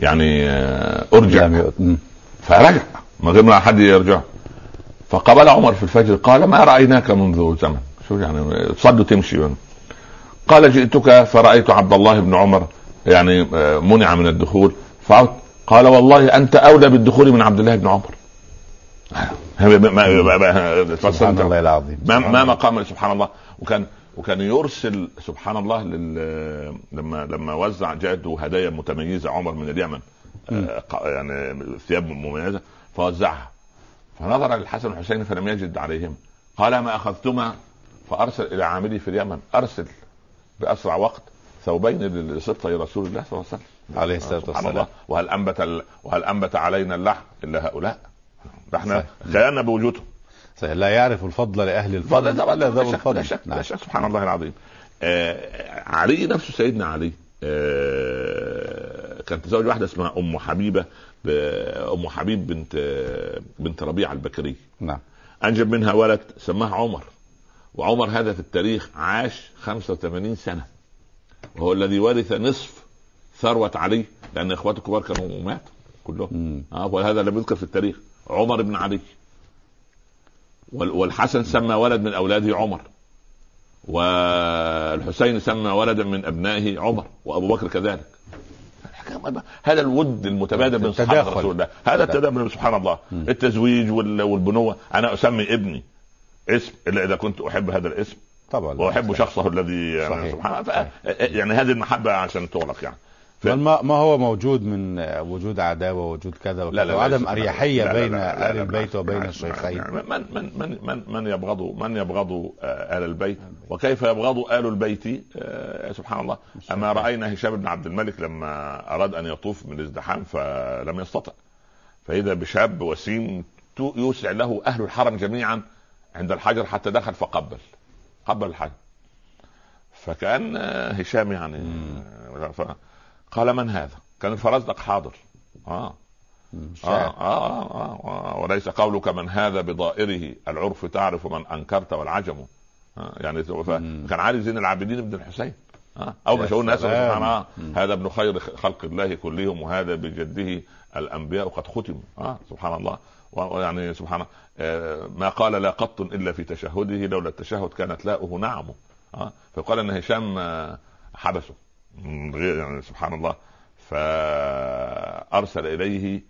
يعني ارجع فرجع من غير ما حد يرجع فقبل عمر في الفجر قال ما رأيناك منذ زمن. شو يعني تصد تمشي يعني. قال جئتك فرأيت عبد الله بن عمر يعني منع من الدخول فعد. قال والله انت اولى بالدخول من عبد الله بن عمر. سبحان الله العظيم. ما مقام سبحان الله. وكان وكان يرسل سبحان الله لما لما وزع جاءته هدايا متميزه عمر من اليمن يعني ثياب مميزه فوزعها فنظر الحسن والحسين فلم يجد عليهم قال ما اخذتما فارسل الى عاملي في اليمن ارسل باسرع وقت ثوبين للسبطه يا رسول الله صلى الله عليه وسلم عليه الصلاه والسلام وهل انبت ال... وهل انبت علينا اللحم الا هؤلاء احنا خيالنا بوجودهم. لا يعرف الفضل لأهل الفضل. لا, لا, لا شك نعم. سبحان الله العظيم. آه علي نفسه سيدنا علي آه كانت تزوج واحدة اسمها أم حبيبة أم حبيب بنت بنت ربيع البكري. نعم. أنجب منها ولد سماه عمر. وعمر هذا في التاريخ عاش خمسة وثمانين سنة وهو الذي ورث نصف ثروة علي لأن إخواته الكبار كانوا مات كلهم. آه وهذا اللي بيذكر في التاريخ عمر بن علي. والحسن سمى ولد من أولاده عمر والحسين سمى ولدا من أبنائه عمر وأبو بكر كذلك. هذا الود المتبادل بين صحابة رسول الله. هذا التداخل سبحان الله. التزويج والبنوة. أنا أسمي ابني اسم إلا إذا كنت أحب هذا الاسم طبعا وأحب شخصه الذي يعني سبحان الله يعني هذه المحبة عشان تغلق يعني ما هو موجود من وجود عداوه ووجود كذا وكذا وعدم اريحيه بين اهل البيت وبين الشيخين. من من من من من يبغض من يبغض اهل البيت وكيف يبغض اهل البيت سبحان الله. اما راينا هشام بن عبد الملك لما اراد ان يطوف من الازدحام فلم يستطع فاذا بشاب وسيم يوسع له اهل الحرم جميعا عند الحجر حتى دخل فقبل قبل الحجر فكان هشام يعني قال من هذا؟ كان الفرزدق حاضر. آه. آه, آه, آه, آه, آه وليس قولك من هذا بضائره العرف تعرف من أنكرت والعجم. آه يعني كان علي زين العابدين ابن الحسين. آه أو ما شاء الناس آه. هذا ابن خير خلق الله كلهم وهذا بجده الأنبياء قد ختموا. آه سبحان الله. ويعني سبحان آه ما قال لا قط إلا في تشهده لولا التشهد كانت لاؤه نعمه. آه فقال أن هشام آه حبسه. يعني سبحان الله فأرسل إليه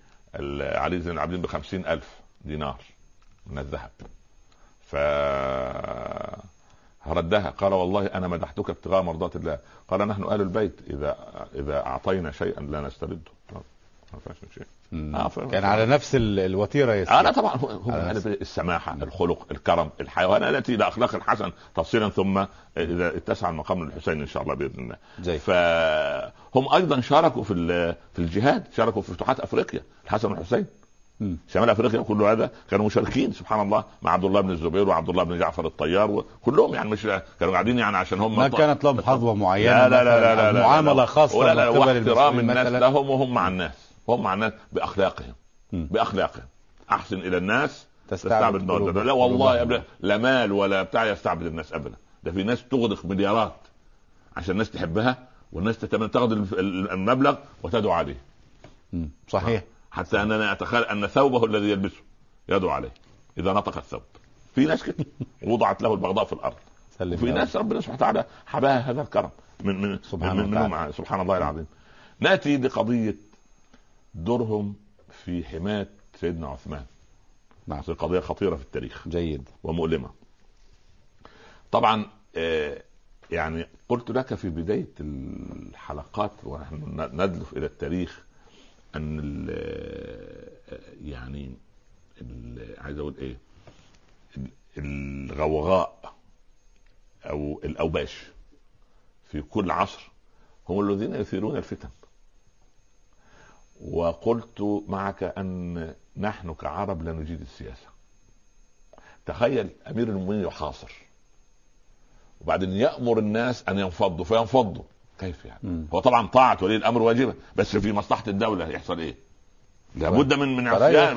علي زين العابدين بخمسين ألف دينار من الذهب فردها قال والله أنا مدحتك ابتغاء مرضات الله. قال نحن أهل البيت إذا إذا أعطينا شيئا لا نسترده. آه كان على نفس الوتيرة يسير. أنا طبعا السماحة الخلق الكرم الحيوانة التي إلى أخلاق الحسن تفصيلا ثم إذا اتسع المقام للحسين إن شاء الله بإذن الله. فهم أيضا شاركوا في في الجهاد شاركوا في فتوحات أفريقيا الحسن والحسين شمال أفريقيا كل هذا كانوا مشاركين سبحان الله مع عبد الله بن الزبير وعبد الله بن جعفر الطيار وكلهم يعني مش كانوا قاعدين يعني عشان هم ما كانت لهم حظوة معينة لا لا لا لا لا لا معاملة خاصة واحترام الناس لهم وهم مع الناس هم مع الناس بأخلاقهم م. بأخلاقهم أحسن إلى الناس تستعبد الناس لا والله لا مال ولا بتاع يستعبد الناس أبدا. ده في ناس تغرق مليارات عشان الناس تحبها والناس تاخذ المبلغ وتدعو عليه. صحيح. حتى أننا أتخيل أن ثوبه الذي يلبسه يدعو عليه إذا نطق الثوب. في ناس كده وضعت له البغضاء في الأرض. في ناس ربنا سبحانه وتعالى حباها هذا الكرم من من سبحان, من من سبحان الله العظيم. نأتي لقضية دورهم في حماية سيدنا عثمان. نعم. قضية خطيرة في التاريخ. جيد. ومؤلمة. طبعا آه يعني قلت لك في بداية الحلقات ونحن ندلف إلى التاريخ أن ال يعني ال عايز أقول إيه الغوغاء أو الأوباش في كل عصر هم الذين يثيرون الفتن. وقلت معك أن نحن كعرب لا نجيد السياسة. تخيل أمير المؤمنين يحاصر وبعدين يأمر الناس أن ينفضوا فينفضوا. كيف يعني؟ مم. هو طبعا طاعة ولي الأمر واجبة، بس في مصلحة الدولة يحصل إيه؟ لابد من من عصيان.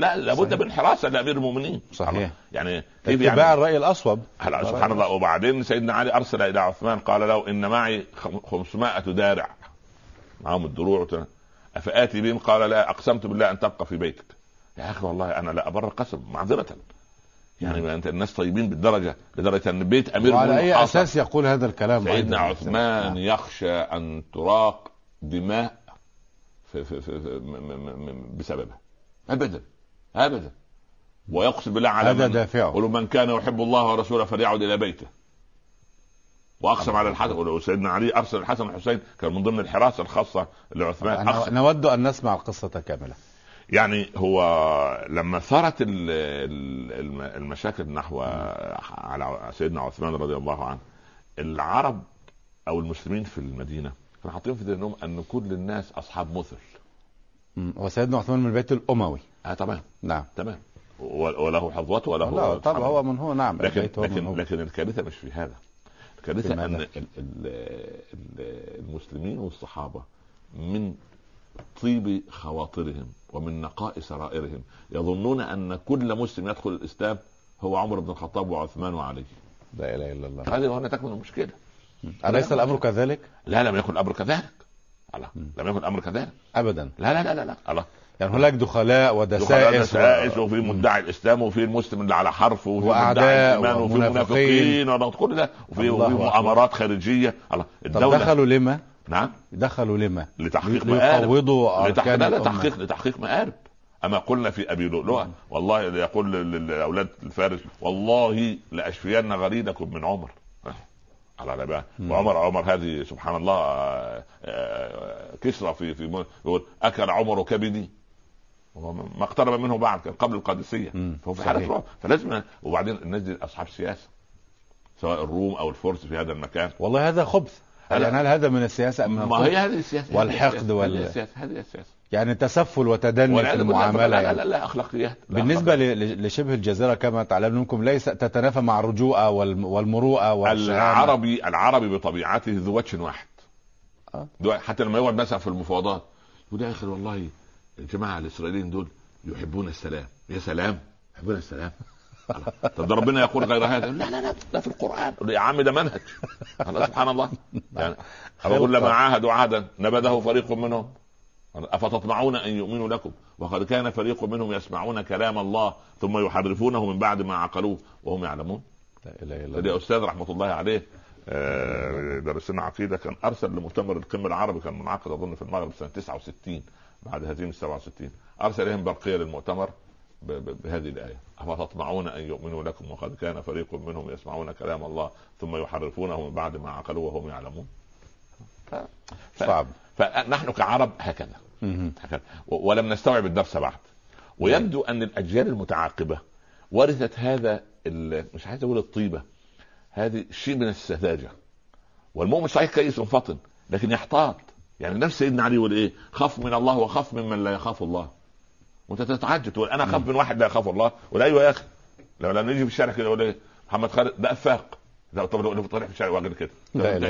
لا لابد من حراسة لأمير المؤمنين. صحيح. يعني كيف يعني؟ اتباع الرأي الأصوب. سبحان الله. وبعدين سيدنا علي أرسل إلى عثمان قال له إن معي خمسمائة دارع معهم الدروع وتنى. أفآتي بهم؟ قال لا، أقسمت بالله أن تبقى في بيتك. يا أخي والله أنا لا أبر قسم معذرة. يعني ما أنت الناس طيبين بالدرجة لدرجة أن بيت أمير المؤمنين. على أي أساس يقول هذا الكلام؟ سيدنا عثمان يخشى أن تراق دماء في في في بسببه. أبدا أبدا. ويقصد بالله على هذا دافعه. قولوا من كان يحب الله ورسوله فليعد إلى بيته. وأقسم على الحسن. ولو سيدنا علي أرسل الحسن والحسين كان من ضمن الحراسة الخاصة لعثمان. نود أن نسمع القصة كاملة. يعني هو لما ثارت المشاكل نحو على سيدنا عثمان رضي الله عنه، العرب او المسلمين في المدينه كانوا حاطين في ذهنهم ان كل الناس اصحاب مثل. وسيدنا عثمان من البيت الاموي. اه تمام. نعم تمام. وله حظوته وله. لا طبعا هو من هو. نعم. لكن لكن, هو. لكن الكارثه مش في هذا. الكارثه ان ال ال المسلمين والصحابه من طيب خواطرهم ومن نقاء سرائرهم يظنون أن كل مسلم يدخل الإسلام هو عمر بن الخطاب وعثمان وعلي. لا إله إلا الله. هذه هنا تكمن المشكلة. أليس الأمر كذلك؟ لا لم يكن الأمر كذلك. لا لم يكن الأمر كذلك أبدا. لا لا لا لا لا. يعني هناك دخلاء ودسائس و... وفي مدعي الإسلام وفي المسلم اللي على حرفه وفي مدعي الإيمان وفي منافقين وكل ده وفي مؤامرات خارجية. الله. الدولة دخلوا لما؟ نعم دخلوا لما؟ لتحقيق مآرب. لتحقيق, لتحقيق, لتحقيق مآرب. أما قلنا في أبي لؤلؤة والله يقول لأولاد الفارس والله لأشفين غريدكم من عمر. على بقى وعمر عمر هذه سبحان الله كسرى في في يقول أكل عمر كبدي ما اقترب منه بعد. كان قبل القادسية فهو في حالة رعب. فلازم. وبعدين الناس دي أصحاب سياسة سواء الروم أو الفرس في هذا المكان. والله هذا خبث. يعني هل هذا من السياسة أم ما هي هذه السياسة والحقد والسياسة هذه السياسة يعني تسفل وتدني في المعاملة. لا, يعني. لا, لا, لا أخلاقيات. بالنسبة لشبه الجزيرة كما تعلم منكم ليس تتنافى مع الرجوءة والمروءة والشهامة. العربي العربي بطبيعته ذو وجه واحد. أه؟ حتى لما يقعد مثلا في المفاوضات يقول يا أخي والله الجماعة الإسرائيليين دول يحبون السلام. يا سلام يحبون السلام. طب ربنا يقول غير هذا؟ لا لا لا لا في القرآن يا عم ده منهج. الله سبحان الله. يعني كلما عاهدوا عهدا نبذه فريق منهم. أفتطمعون أن يؤمنوا لكم وقد كان فريق منهم يسمعون كلام الله ثم يحرفونه من بعد ما عقلوه وهم يعلمون. لا إله إلا الله. أستاذ رحمة الله عليه درسنا عقيدة كان أرسل لمؤتمر القمة العربي كان منعقد أظن في المغرب سنة تسعة وستين بعد هزيمة سبعة وستين. أرسل لهم برقية للمؤتمر بهذه الآية أفتطمعون أن يؤمنوا لكم وقد كان فريق منهم يسمعون كلام الله ثم يحرفونه من بعد ما عقلوه وهم يعلمون. ف... ف... صعب. فنحن كعرب هكذا. هكذا ولم نستوعب الدرس بعد. ويبدو أن الأجيال المتعاقبة ورثت هذا ال... مش عايز أقول الطيبة هذه شيء من السذاجة. والمؤمن صحيح كيس وفطن لكن يحتاط. يعني نفس سيدنا علي يقول إيه خاف من الله وخاف ممن لا يخاف الله. وانت تتعجب تقول انا اخاف من واحد لا يخاف الله ولا. ايوه يا اخي لو لما نيجي في الشارع كده ولا محمد خالد ده افاق ده طب لو طالع في الشارع واجد كده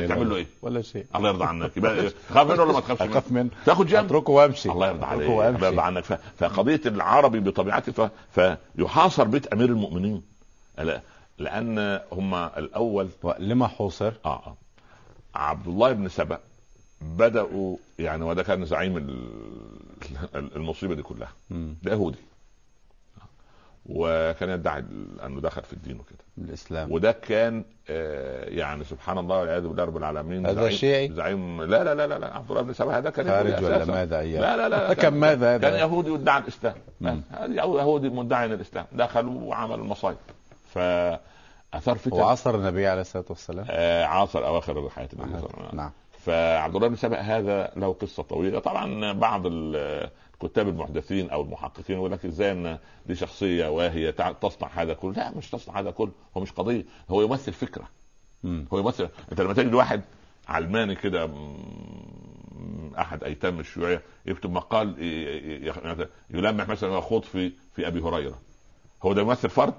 تعمل له ايه ولا شيء. الله يرضى عنك يبقى خاف منه ولا ما تخافش منه. اخاف منه تاخد جنب اتركه وامشي. الله يرضى عليك الله يرضى عنك. فقضيه العربي بطبيعته فيحاصر بيت امير المؤمنين لان هم الاول. لما حوصر؟ اه عبد الله بن سبأ بدأوا يعني، وده كان زعيم المصيبة دي كلها، ده يهودي وكان يدعي انه دخل في الدين وكده الاسلام، وده كان آه يعني سبحان الله والعياذ بالله رب العالمين. هذا شيعي زعيم؟ لا لا لا لا، عبد الله بن سبأ هذا كان خارج ولا ماذا؟ لا لا لا كان ماذا؟ كان يهودي يدعي الاسلام، يهودي مدعي الاسلام، دخلوا وعملوا المصايب فاثار فتن. وعصر النبي عليه الصلاه والسلام آه عاصر اواخر حياة النبي صلى الله عليه وسلم. نعم. فعبد الله بن سبأ هذا له قصه طويله، طبعا بعض كتاب المحدثين او المحققين يقول لك ازاي ان دي شخصيه وهي تصنع هذا كله. لا، مش تصنع هذا كله، هو مش قضيه، هو يمثل فكره. مم. هو يمثل. انت لما تجد واحد علماني كده احد ايتام الشيوعيه يكتب مقال يلمح مثلا يخوض في في ابي هريره، هو ده يمثل فرد؟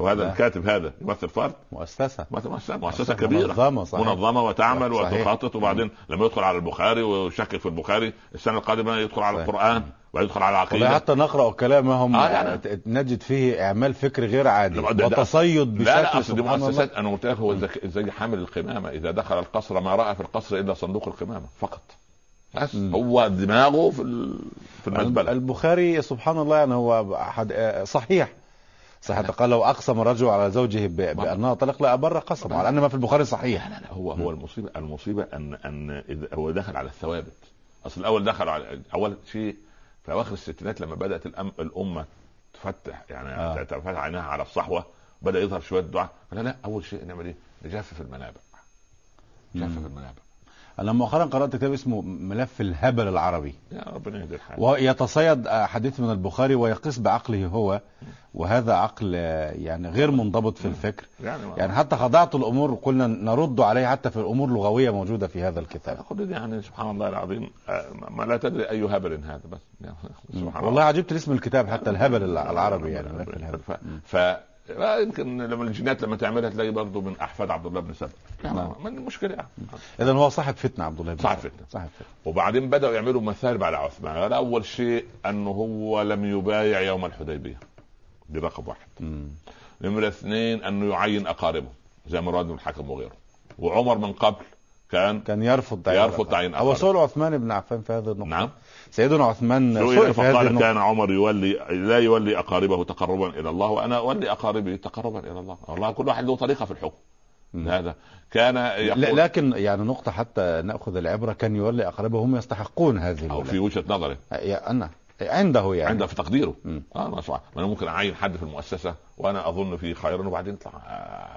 هو هذا الكاتب هذا يمثل فرد؟ مؤسسه مؤسسه, مؤسسة كبيره منظمه, صحيح. منظمه وتعمل وتخطط، وبعدين لما يدخل على البخاري ويشكك في البخاري، السنه القادمه يدخل على القران ويدخل على العقيده، حتى نقرا كلامهم آه يعني. نجد فيه اعمال فكر غير عادي وتصيد بشكل. لا لا، اصل دي مؤسسات. انا قلت لك هو زي حامل القمامه اذا دخل القصر ما راى في القصر الا صندوق القمامه فقط، بس هو دماغه في في المزبله. البخاري سبحان الله يعني هو صحيح صحيح قال لو اقسم الرجل على زوجه بانها طلق لا ابر قسم، على ان ما في البخاري صحيح. لا لا هو هو المصيبه المصيبه ان ان هو دخل على الثوابت. اصل الاول دخل على اول شيء في اواخر الستينات لما بدات الأم الامه تفتح يعني آه. تفتح عينها على الصحوه، بدا يظهر شويه دعاء. لا لا اول شيء نعمل ايه؟ نجفف المنابع. نجفف المنابع. انا مؤخرا قرات كتاب اسمه ملف الهبل العربي، يا ربنا يهدي الحال، ويتصيد حديث من البخاري ويقيس بعقله هو، وهذا عقل يعني غير منضبط في الفكر يعني, يعني حتى خضعت الامور قلنا نرد عليه حتى في الامور اللغويه موجوده في هذا الكتاب. خد يعني سبحان الله العظيم ما لا تدري اي هبل هذا، بس يعني سبحان والله عجبت اسم الكتاب حتى الهبل العربي يعني ملف الهبل. ف لا يمكن لما الجينات لما تعملها تلاقي برضه من احفاد عبد الله بن سبأ. نعم. من المشكله يعني. اذا هو صاحب فتنه عبد الله بن صاحب فتنه صاحب فتنه. وبعدين بداوا يعملوا مثالب على عثمان. اول شيء انه هو لم يبايع يوم الحديبيه، دي رقم واحد. نمره اثنين انه يعين اقاربه زي مروان بن الحكم وغيره، وعمر من قبل كان كان يرفض تعيين يرفض تعيين اقاربه. هو سؤال عثمان بن عفان في هذا النقطه. نعم. سيدنا عثمان فقال كان عمر يولي لا يولي أقاربه تقربا إلى الله، وأنا أولي أقاربي تقربا إلى الله. والله كل واحد له طريقة في الحكم. م. هذا كان يقول. لكن يعني نقطة حتى نأخذ العبرة، كان يولي أقاربه هم يستحقون هذه أو في وجهة نظره أنا عنده يعني عنده في تقديره. م. أنا صح أنا ممكن أعين حد في المؤسسة وأنا أظن فيه خيرا وبعدين يطلع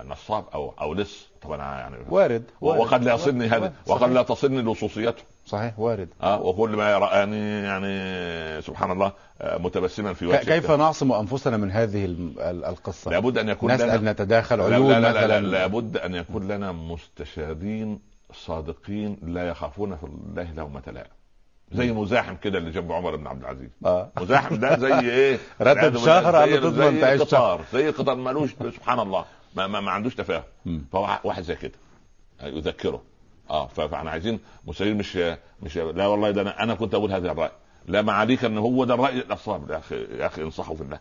نصاب أو أو لص. طبعا يعني وارد وقد لا يصلني هذا وقد لا تصلني لصوصيته. صحيح وارد. اه وكل ما رآني يعني سبحان الله متبسما في وجهه. كيف نعصم انفسنا من هذه القصه؟ لابد ان يكون لنا ان نتداخل عيون لا لا لا مثلا. لابد ان يكون لنا مستشارين صادقين لا يخافون في الله لومة لائم، زي مزاحم كده اللي جنب عمر بن عبد العزيز. آه. مزاحم ده زي ايه؟ راتب شهر على تضمن تعيش شهر زي قطار مالوش سبحان الله ما ما, ما عندوش تفاهم. فهو واحد زي كده يذكره. اه فاحنا عايزين مسير مش مش لا والله ده انا, أنا كنت اقول هذا الراي، لا ما عليك ان هو ده الراي الاصاب. يا اخي يا اخي انصحوا في الله،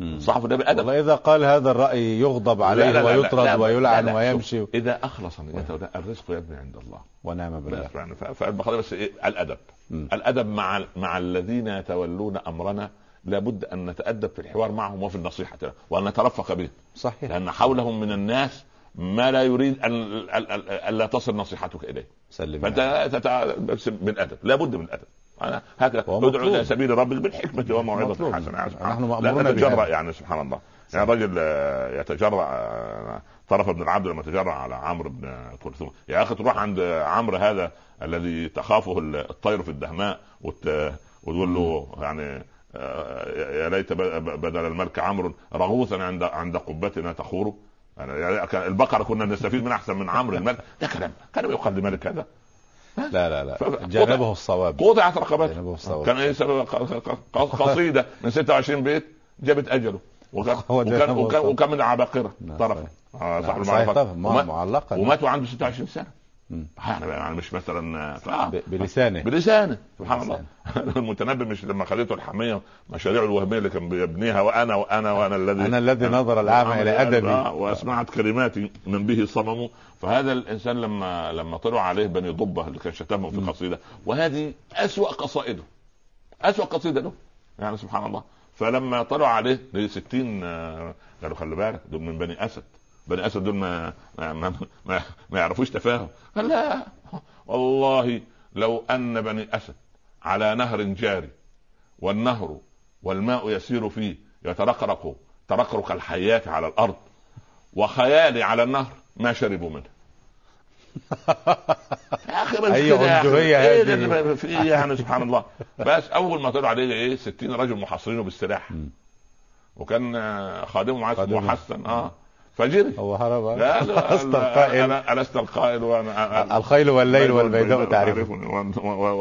انصحوا في الله. والله اذا قال هذا الراي يغضب عليه لا لا لا ويطرد لا لا ويلعن لا لا ويمشي. اذا اخلص نيته الرزق يبني عند الله ونعم بالله. فالمقصود بس إيه؟ الادب. مم. الادب مع مع الذين يتولون امرنا، لابد ان نتادب في الحوار معهم وفي النصيحه وان نترفق بهم. صحيح. لان حولهم من الناس ما لا يريد أن ألا تصل نصيحتك إليه. فأنت من أدب، لا بد من أدب. أنا هكذا تدعو إلى سبيل ربك بالحكمة وموعظة الحسنة. نحن مأمورون بها يعني سبحان الله. يعني رجل يتجرأ طرفة بن العبد لما تجرأ على عمرو بن كلثوم، يا أخي تروح عند عمرو هذا الذي تخافه الطير في الدهماء وتقول له يعني يا ليت بدل الملك عمرو رغوثا عند عند قبتنا تخوره. يعني البقرة كنا نستفيد من أحسن من عمرو الملك. ده كلام كانوا يقدم لك هذا. لا لا لا جنبه الصواب، قطعت رقبته. كان ايه سبب؟ قصيدة من ستة وعشرين بيت جابت أجله وكان وكان, وكان, وكان من العباقرة طرفة صاحب المعرفة وماتوا عنده ستة وعشرين سنة. احنا يعني مش مثلا بلسانه بلسانه سبحان الله. المتنبي مش لما خليته الحميه مشاريعه الوهميه اللي كان بيبنيها وانا وانا وانا الذي انا الذي نظر العامى الى ادبي واسمعت كلماتي من به صممه. فهذا الانسان لما لما طلعوا عليه بني ضبه اللي كان شتمه في قصيده وهذه اسوا قصائده اسوا قصيده له يعني سبحان الله. فلما طلعوا عليه لستين قالوا خلي بالك دول من بني اسد، بني اسد دول ما ما ما, ما, ما يعرفوش تفاهم. قال لا والله لو ان بني اسد على نهر جاري والنهر والماء يسير فيه يترقرق ترقرق الحيات على الارض وخيالي على النهر ما شربوا منه. اخر اي عدويه هذه في يعني سبحان الله. بس اول ما طلعوا عليه ايه ستين رجل محاصرينه بالسلاح وكان خادمه معاه اسمه حسن اه فجري هو هرب. لا لا ألست القائل وأنا الخيل والليل والبيداء تعرفون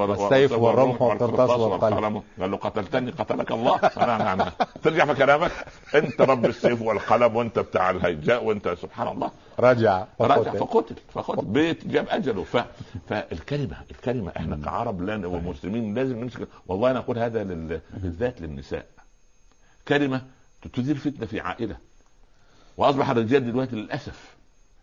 والسيف والرمح والقرطاس والقلم. قال له قتلتني قتلك الله. أنا أنا ترجع في كلامك أنت رب السيف والقلم وأنت بتاع الهيجاء وأنت سبحان الله رجع رجع فقتل فقتل بيت جاب أجله. ف فالكلمة الكلمة إحنا كعرب لنا ومسلمين لازم نمسك. والله أنا أقول هذا بالذات للنساء كلمة تثير فتنة في عائلة واصبح الرجال دلوقتي للاسف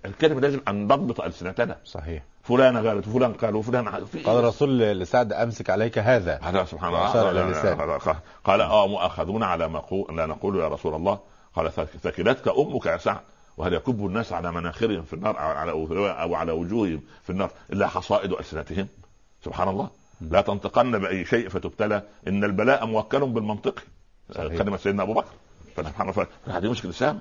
الكلمه لازم نضبط ألسنتنا صحيح. فلان قالت وفلان قال وفلان قال الرسول لسعد امسك عليك هذا هذا سبحان الله. قال اه مؤاخذون على ما لا نقول يا رسول الله. قال ثكلتك امك يا سعد وهل يكب الناس على مناخرهم في النار او على وجوههم في النار الا حصائد ألسنتهم سبحان الله. لا تنطقن باي شيء فتبتلى ان البلاء موكل بالمنطق كلمه سيدنا ابو بكر. فسبحان الله هذه مشكله سام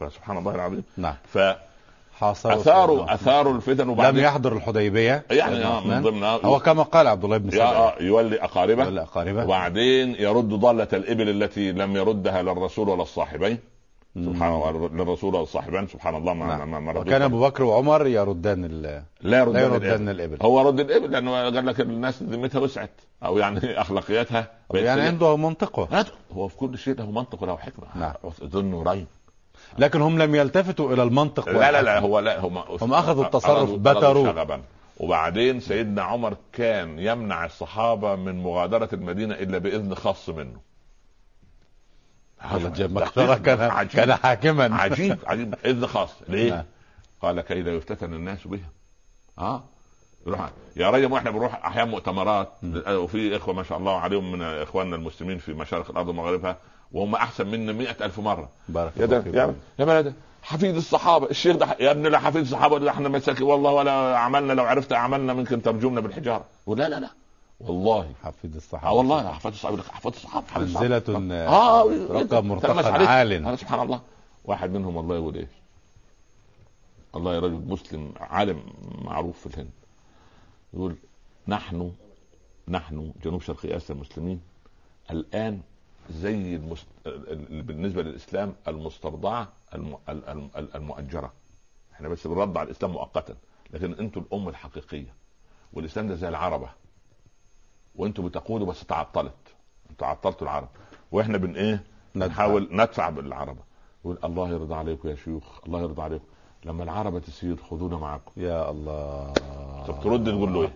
فسبحان الله العظيم. نعم. فأثاروا أثاروا الفتن وبعد لم يحضر الحديبية يعني آه من ضمنها هو كما قال عبد الله بن مسعود يولي أقاربه يولي أقاربه وبعدين يرد ضالة الإبل التي لم يردها للرسول ولا الصاحبين سبحان الله للرسول والصاحبين سبحان الله ما ما ما وكان أبو بكر وعمر يردان ال لا يردان, لا يردان الإبل. هو رد الإبل لأنه قال لك الناس ذمتها وسعت أو يعني أخلاقياتها يعني عنده منطقه هو في كل شيء له منطقه له حكمة. نعم. ذو النورين لكن هم لم يلتفتوا الى المنطق. لا لا لا هو لا هم, هم اخذوا التصرف بتروا. وبعدين سيدنا عمر كان يمنع الصحابه من مغادره المدينه الا باذن خاص منه. هذا كان كان حاكما عجيب عجيب اذن خاص ليه؟ قال كيدا يفتتن الناس بها. اه يا ريم واحنا بنروح احيانا مؤتمرات وفي اخوه ما شاء الله عليهم من اخواننا المسلمين في مشارق الارض ومغاربها وهم احسن منا مئة ألف مره. يا ده يا بلد حفيد الصحابه الشيخ ده يا ابن لا حفيد الصحابه ده احنا مساكين والله ولا عملنا لو عرفت اعمالنا ممكن ترجمنا بالحجاره. ولا لا لا والله حفيد الصحابه والله حفيد الصحابه حفيد الصحابه منزله اه رقم مرتفع عالٍ سبحان الله. واحد منهم الله يقول ايه الله يا رجل مسلم عالم معروف في الهند يقول نحن نحن جنوب شرقي اسيا المسلمين الان زي المست... بالنسبة للإسلام المسترضعة الم... المؤجرة. احنا بس بنرضع الإسلام مؤقتا لكن انتوا الأمة الحقيقية والإسلام ده زي العربة وانتوا بتقودوا بس تعطلت انتوا عطلتوا العرب واحنا بن ايه نحاول ندفع بالعربة. يقول الله يرضى عليكم يا شيوخ الله يرضى عليكم لما العربة تسير خذونا معكم يا الله. طب ترد تقول له ايه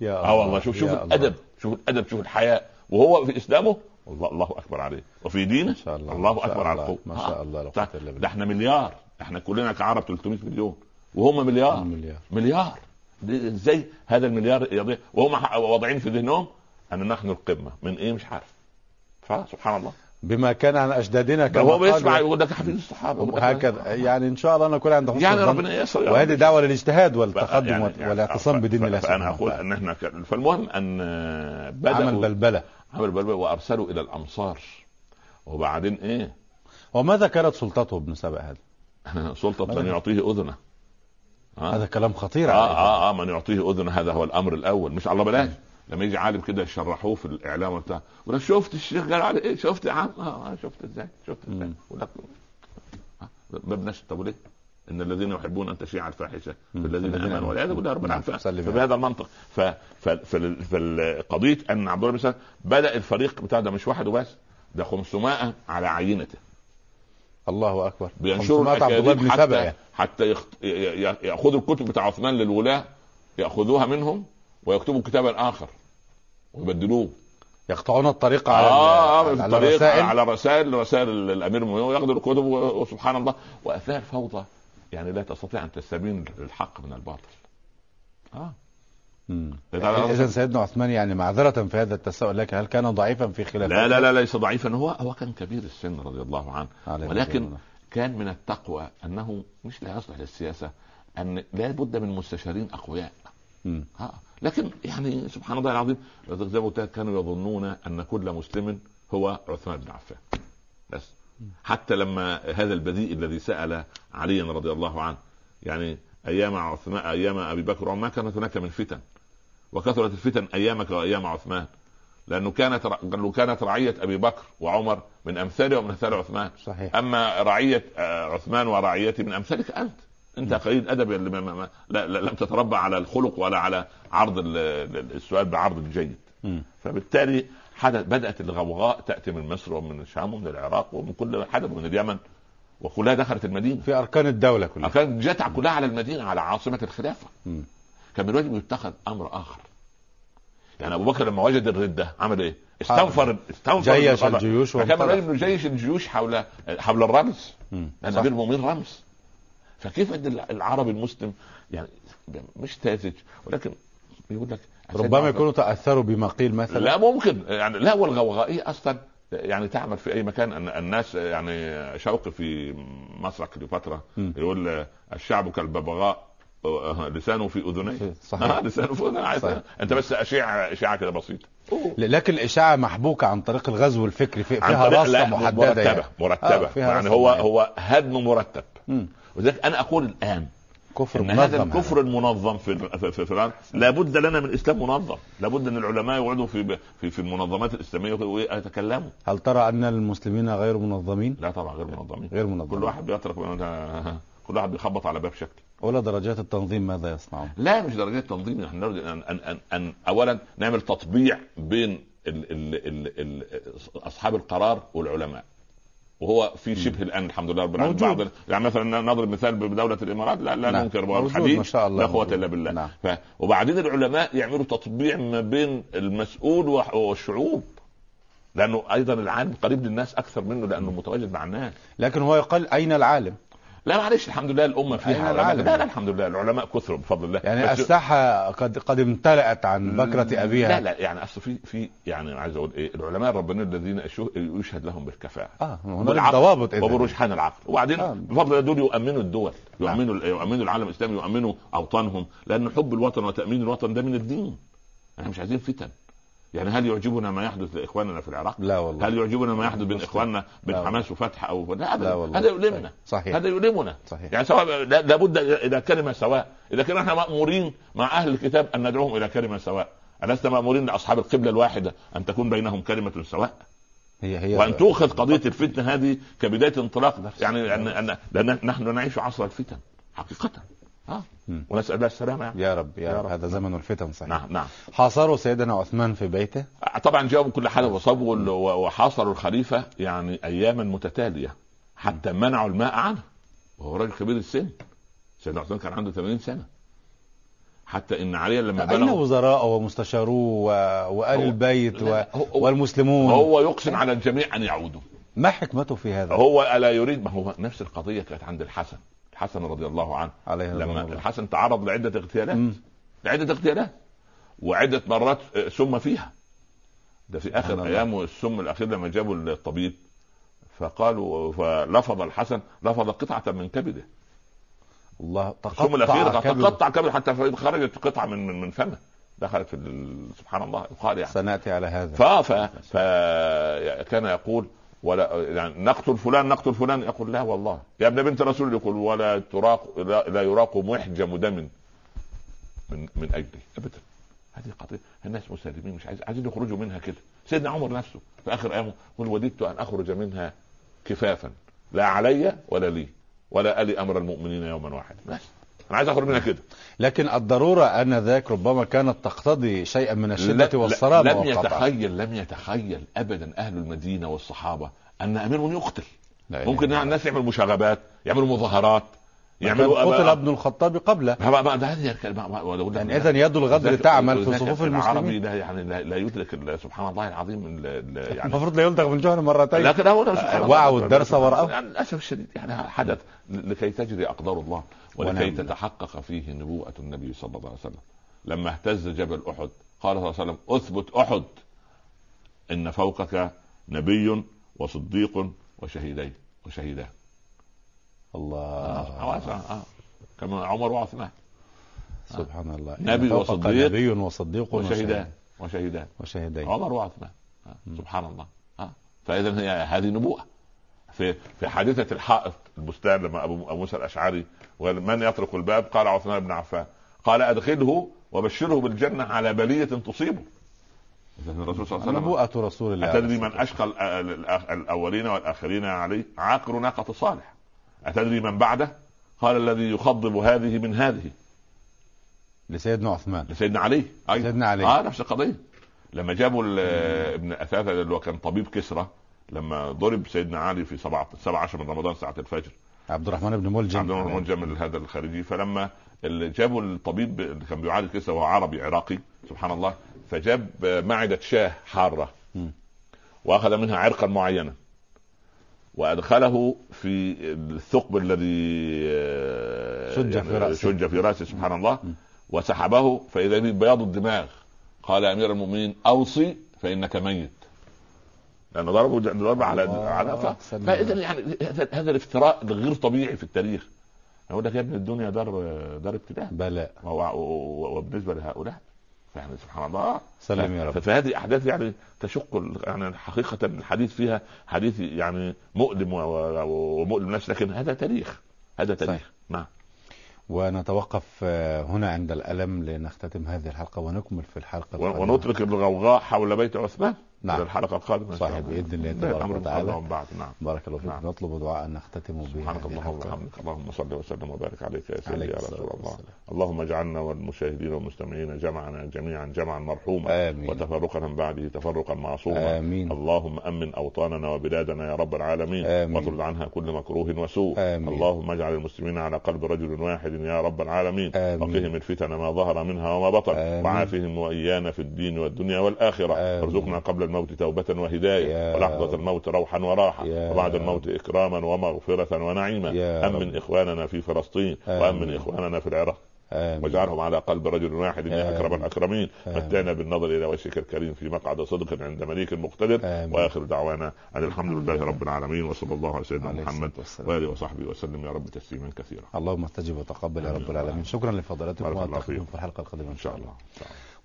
يا الله. والله شوف شوف الأدب شوف الأدب شوف الحياء وهو في إسلامه الله أكبر عليه وفي دينه الله, الله أكبر على القوة ما شاء الله. لا قوة الا بالله. احنا مليار احنا كلنا كعرب ثلاثمية مليون وهم مليار مليار, مليار. ازاي هذا المليار يضيع وهم واضعين في ذهنهم ان نحن القمة من ايه مش عارف. فسبحان الله بما كان عن أجدادنا كما هو بيسمع يقول ده حفيد الصحابة هكذا يعني إن شاء الله أنا كل عندهم يعني ربنا يسر يعني وهذه دعوة للاجتهاد والتقدم يعني يعني والاعتصام بدين الله. أنا أقول أن إحنا ك... فالمهم أن بدأوا عمل بلبلة عمل بلبلة وأرسلوا إلى الأمصار وبعدين إيه وماذا كانت سلطته ابن سبأ هذا سلطة من يعطيه أذنه آه؟ هذا كلام خطير آه, آه, آه من يعطيه أذنه هذا هو الأمر الأول مش الله بلاش. لما يجي عالم كده يشرحوه في الاعلام بتاعه ولا شفت الشيخ قال علي ايه شفت يا عم اه شفت ازاي شفت ازاي ولا ما بنش طب ان الذين يحبون ان تشيع الفاحشه الذين امنوا والعياذ بالله ربنا عفا بهذا المنطق. ف فالقضيه ان عبد الله بن بدا الفريق بتاع ده مش واحد وبس ده خمسمائة على عينته الله اكبر بينشروا عبد الله بن سبأ حتى ياخذوا الكتب بتاع عثمان للولاه يأخذوها منهم ويكتبوا كتابا آخر ويبدلوه, يقطعون الطريقة على, آه على, على الرسائل على رسائل رسائل الأمير ميمون, يأخذوا الكتب وسبحان الله. وأثناء الفوضى يعني لا تستطيع أن تستبين الحق من الباطل. آه. إذن سيدنا عثمان يعني معذرة في هذا التساؤل لك, هل كان ضعيفا في خلافه؟ لا لا لا ليس ضعيفا, هو هو كان كبير السن رضي الله عنه, ولكن الله. كان من التقوى أنه مش لا يصلح للسياسة أن لا بد من مستشارين أقوياء. ها لكن يعني سبحان الله العظيم كانوا يظنون أن كل مسلم هو عثمان بن عفان بس, حتى لما هذا البذيء الذي سأل علي رضي الله عنه يعني أيام عثمان أيام أبي بكر ما كانت هناك من فتن, وكثرت الفتن أيامك وأيام عثمان, لأنه كانت لو كانت رعية أبي بكر وعمر من أمثاله ومن أمثال عثمان صحيح. أما رعية عثمان ورعيتي من أمثالك أنت أنت قليل أدب لم تتربى على الخلق ولا على عرض السؤال بعرض جيد. فبالتالي بدأت الغوغاء تأتي من مصر ومن الشام ومن العراق ومن كل حدب ومن اليمن, وكلها دخلت المدينة في أركان الدولة كلها, أركان جتع كلها على المدينة على عاصمة الخلافة. م. كان من الواجب يتخذ أمر آخر. يعني أبو بكر لما وجد الردة عمل إيه؟ استنفر استنفر جيش الجيوش, فكان الواجب جيش الجيوش حول حول الرمز, أنا أمير المؤمنين رمز. فكيف أن العرب المسلم يعني مش تازج, ولكن بيقول لك ربما يكونوا تأثروا بما قيل مثلا. لا ممكن يعني, لا والغوغائية أصلا يعني تعمل في أي مكان. أن الناس يعني شوق في مصر كليوباترا يقول الشعب كالببغاء لسانه في أذنيه. صحيح لسانه في أذنيه, أنت بس أشيع أشيعة كده بسيطة. لكن الإشاعة محبوكة عن طريق الغزو الفكري, فيها رصة محددة مرتبة مرتبة آه يعني هو معين. هو هدم مرتب. م. وذلك أنا أقول الآن كفر إن هذا الكفر المنظم في في في لابد لنا من إسلام منظم, لابد أن العلماء يقعدوا في في في المنظمات الإسلامية ويتكلموا. هل ترى أن المسلمين غير منظمين؟ لا طبعا غير منظمين, غير منظمين. كل واحد بيترك, كل واحد بيخبط على باب شكل. ولا درجات التنظيم ماذا يصنعون؟ لا مش درجات التنظيم, نحن نريد أن أن أن, أن أولا نعمل تطبيع بين ال ال ال ال أصحاب القرار والعلماء, وهو في شبه الآن الحمد لله رب العالمين. يعني مثلا نضرب مثال بدولة الإمارات لا لا ننكر بالحديث لا قوة إلا بالله. نعم. ف... وبعدين العلماء يعملوا تطبيع ما بين المسؤول والشعوب, لأنه أيضا العالم قريب للناس أكثر منه لأنه متواجد مع الناس. لكن هو يقال أين العالم؟ لا معلش الحمد لله الأمة فيها العالم. لا, لا الحمد لله العلماء كثر بفضل الله, يعني الساحة قد قد امتلأت عن بكرة أبيها. لا لا يعني أصل في في يعني عايز أقول إيه, العلماء الربانيين الذين يشهد لهم بالكفاءة آه والضوابط وبرجحان العقل, وبعدين آه. بفضل الله دول يؤمنوا الدول, يؤمنوا آه. يؤمنوا العالم الإسلامي, يؤمنوا أوطانهم, لأن حب الوطن وتأمين الوطن ده من الدين. احنا مش عايزين فتن. يعني هل يعجبنا ما يحدث لإخواننا في العراق؟ لا والله. هل يعجبنا ما يحدث بين إخواننا بين حماس وفتح أو لا, هذا يؤلمنا. صحيح. هذا يؤلمنا. يعني سواء لابد إلى كلمة سواء. إذا كنا نحن مأمورين مع أهل الكتاب أن ندعوهم إلى كلمة سواء, ألست مأمورين لأصحاب القبلة الواحدة أن تكون بينهم كلمة سواء؟ هي هي وأن تؤخذ قضية الفتنة هذه كبداية انطلاق, يعني أن لأن نحن نعيش عصر الفتن حقيقة. ها ونسأل الله السلامة يعني. يا رب يا, يا رب, رب هذا زمن الفتن صحيح. نعم نعم. حاصروا سيدنا عثمان في بيته طبعا, جاوبوا كل حاجة وصبوا وحاصروا الخليفة يعني أياما متتالية حتى منعوا الماء عنه, وهو رجل كبير السن. سيدنا عثمان كان عنده ثمانين سنة, حتى إن علي لما بلغ أين وزراء ومستشاروه وآل البيت و... والمسلمون, هو يقسم على الجميع أن يعودوا. ما حكمته في هذا؟ هو ألا يريد, ما هو نفس القضية كانت عند الحسن الحسن رضي الله عنه لما الله. الحسن تعرض لعدة اغتيالات م. لعدة اغتيالات وعدة مرات سم فيها. ده في آخر أيامه السم الأخير لما جابوا الطبيب فقالوا فلفظ الحسن لفظ قطعة من كبده. الله السم الأخير كبده. تقطع كبده حتى خرجت قطعة من من, من فمه دخلت في سبحان الله يقال يعني. سنأتي على هذا. فكان يقول ولا يعني نقتل فلان نقتل فلان, يقول لا والله يا ابن بنت رسول, يقول ولا تراق لا, لا يراق محجم دم من من اجلي ابدا. هذه قضيه الناس مسالمين مش عايز عايزين يخرجوا منها كده. سيدنا عمر نفسه في اخر ايامه قل وددت ان اخرج منها كفافا لا علي ولا لي ولا الي امر المؤمنين يوما واحد. ماشي انا عايز اخرج منها كده, لكن الضروره ان ذاك ربما كانت تقتضي شيئا من الشده والصرام. لم يتخيل لم يتخيل ابدا اهل المدينه والصحابه ان اميرهم يقتل. ممكن الناس يعملوا مشاغبات, يعملوا مظاهرات, يعني قتل ابن الخطاب قبله. يعني اذا يد الغدر تعمل في صفوف المسلمين. يعني لا يدرك سبحان الله العظيم. يعني المفروض لا يلتغ بالجهل مرتين. لكن هو وعوا الدرس ورأوه. يعني للاسف الشديد يعني حدث لكي تجري اقدار الله ولكي تتحقق فيه نبوءة النبي صلى الله عليه وسلم. لما اهتز جبل احد قال صلى الله عليه وسلم: اثبت احد ان فوقك نبي وصديق وشهيدين وشهيدان. الله. كما عمر وعثمان. سبحان الله. نبي وصديق نبي وصديق وشهيدان وشهيدان وشهيدين. عمر وعثمان. سبحان الله. فإذا هي هذه نبوءة. في في حادثة الحائط البستان لما أبو موسى الأشعري ومن يطرق الباب قال عثمان بن عفان قال: أدخله وبشره بالجنة على بلية تصيبه. الرسول صلى الله عليه وسلم نبوءة رسول الله. أتدري من أشقى الأولين والآخرين عليه؟ عاقر ناقة صالح. أتدري من بعده؟ قال: الذي يخضب هذه من هذه. لسيدنا عثمان لسيدنا علي. أي. سيدنا علي آه نفس القضية. لما جابوا ابن أثاثة اللي هو كان طبيب كسرى لما ضرب سيدنا علي في سبعة عشر من رمضان ساعة الفجر. عبد الرحمن بن ملجم عبد الرحمن بن ملجم هذا الخارجي. فلما جابوا الطبيب اللي كان بيعالج كسرى وهو عربي عراقي سبحان الله، فجاب معدة شاه حارة وأخذ منها عرقا معينة وأدخله في الثقب الذي شج في رأسه, في رأسه سبحان الله وسحبه فإذا به بياض الدماغ. قال أمير المؤمنين: أوصي فإنك ميت. لأنه ضربه ضربه على على فإذا يعني هذا الافتراء غير طبيعي في التاريخ. أقول لك يا ابن الدنيا دار دار ابتلاء بلاء وبالنسبة لهؤلاء فاحنا سبحان الله سلام يا رب. فهذه احداث يعني تشق يعني حقيقه الحديث فيها حديث يعني مؤلم ومؤلم نفس، لكن هذا تاريخ هذا تاريخ. نعم. ونتوقف هنا عند الالم لنختتم هذه الحلقه ونكمل في الحلقه ونترك الغوغاء حول بيت عثمان. نعم. الحلقه القادمه صحيح باذن الله تبارك وتعالى. نعم. بارك الله فيك. نعم. نطلب دعاء ان نختتم به. سبحانك اللهم وبحمدك اللهم صل وسلم وبارك عليك يا سيدي يا رسول الله. اللهم اجعلنا والمشاهدين والمستمعين جمعنا جميعا جمعا مرحوما وتفرقنا من بعده تفرقا معصوما. اللهم امن اوطاننا وبلادنا يا رب العالمين واطرد عنها كل مكروه وسوء. آمين. اللهم اجعل المسلمين على قلب رجل واحد يا رب العالمين وقهم الفتن ما ظهر منها وما بطن وعافهم وايانا في الدين والدنيا والاخره. ارزقنا قبل الموت توبة وهداية ولحظة الموت روحا وراحة وبعد الموت إكراما ومغفرة ونعيما. أمن إخواننا في فلسطين وأمن إخواننا في العراق واجعلهم على قلب رجل واحد يا أكرم الأكرمين. متعنا بالنظر إلى وجهك الكريم في مقعد صدق عند مليك مقتدر. وآخر دعوانا أن الحمد لله رب العالمين وصلى الله على سيدنا محمد وآله وصحبه وسلم يا رب تسليما كثيرا. اللهم استجب وتقبل يا رب العالمين. شكرا لفضلاتكم وتقبلكم في الحلقة القادمة إن شاء الله.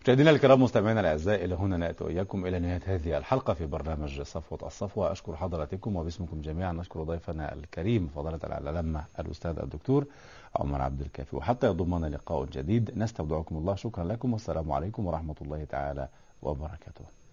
مشاهدينا الكرام مستمعينا الاعزاء الى هنا ناتي واياكم الى نهايه هذه الحلقه في برنامج صفوه الصفوه. اشكر حضراتكم وباسمكم جميعا نشكر ضيفنا الكريم فضيله العلامه الاستاذ الدكتور عمر عبد الكافي، وحتى يضمنا لقاء جديد نستودعكم الله. شكرا لكم والسلام عليكم ورحمه الله تعالى وبركاته.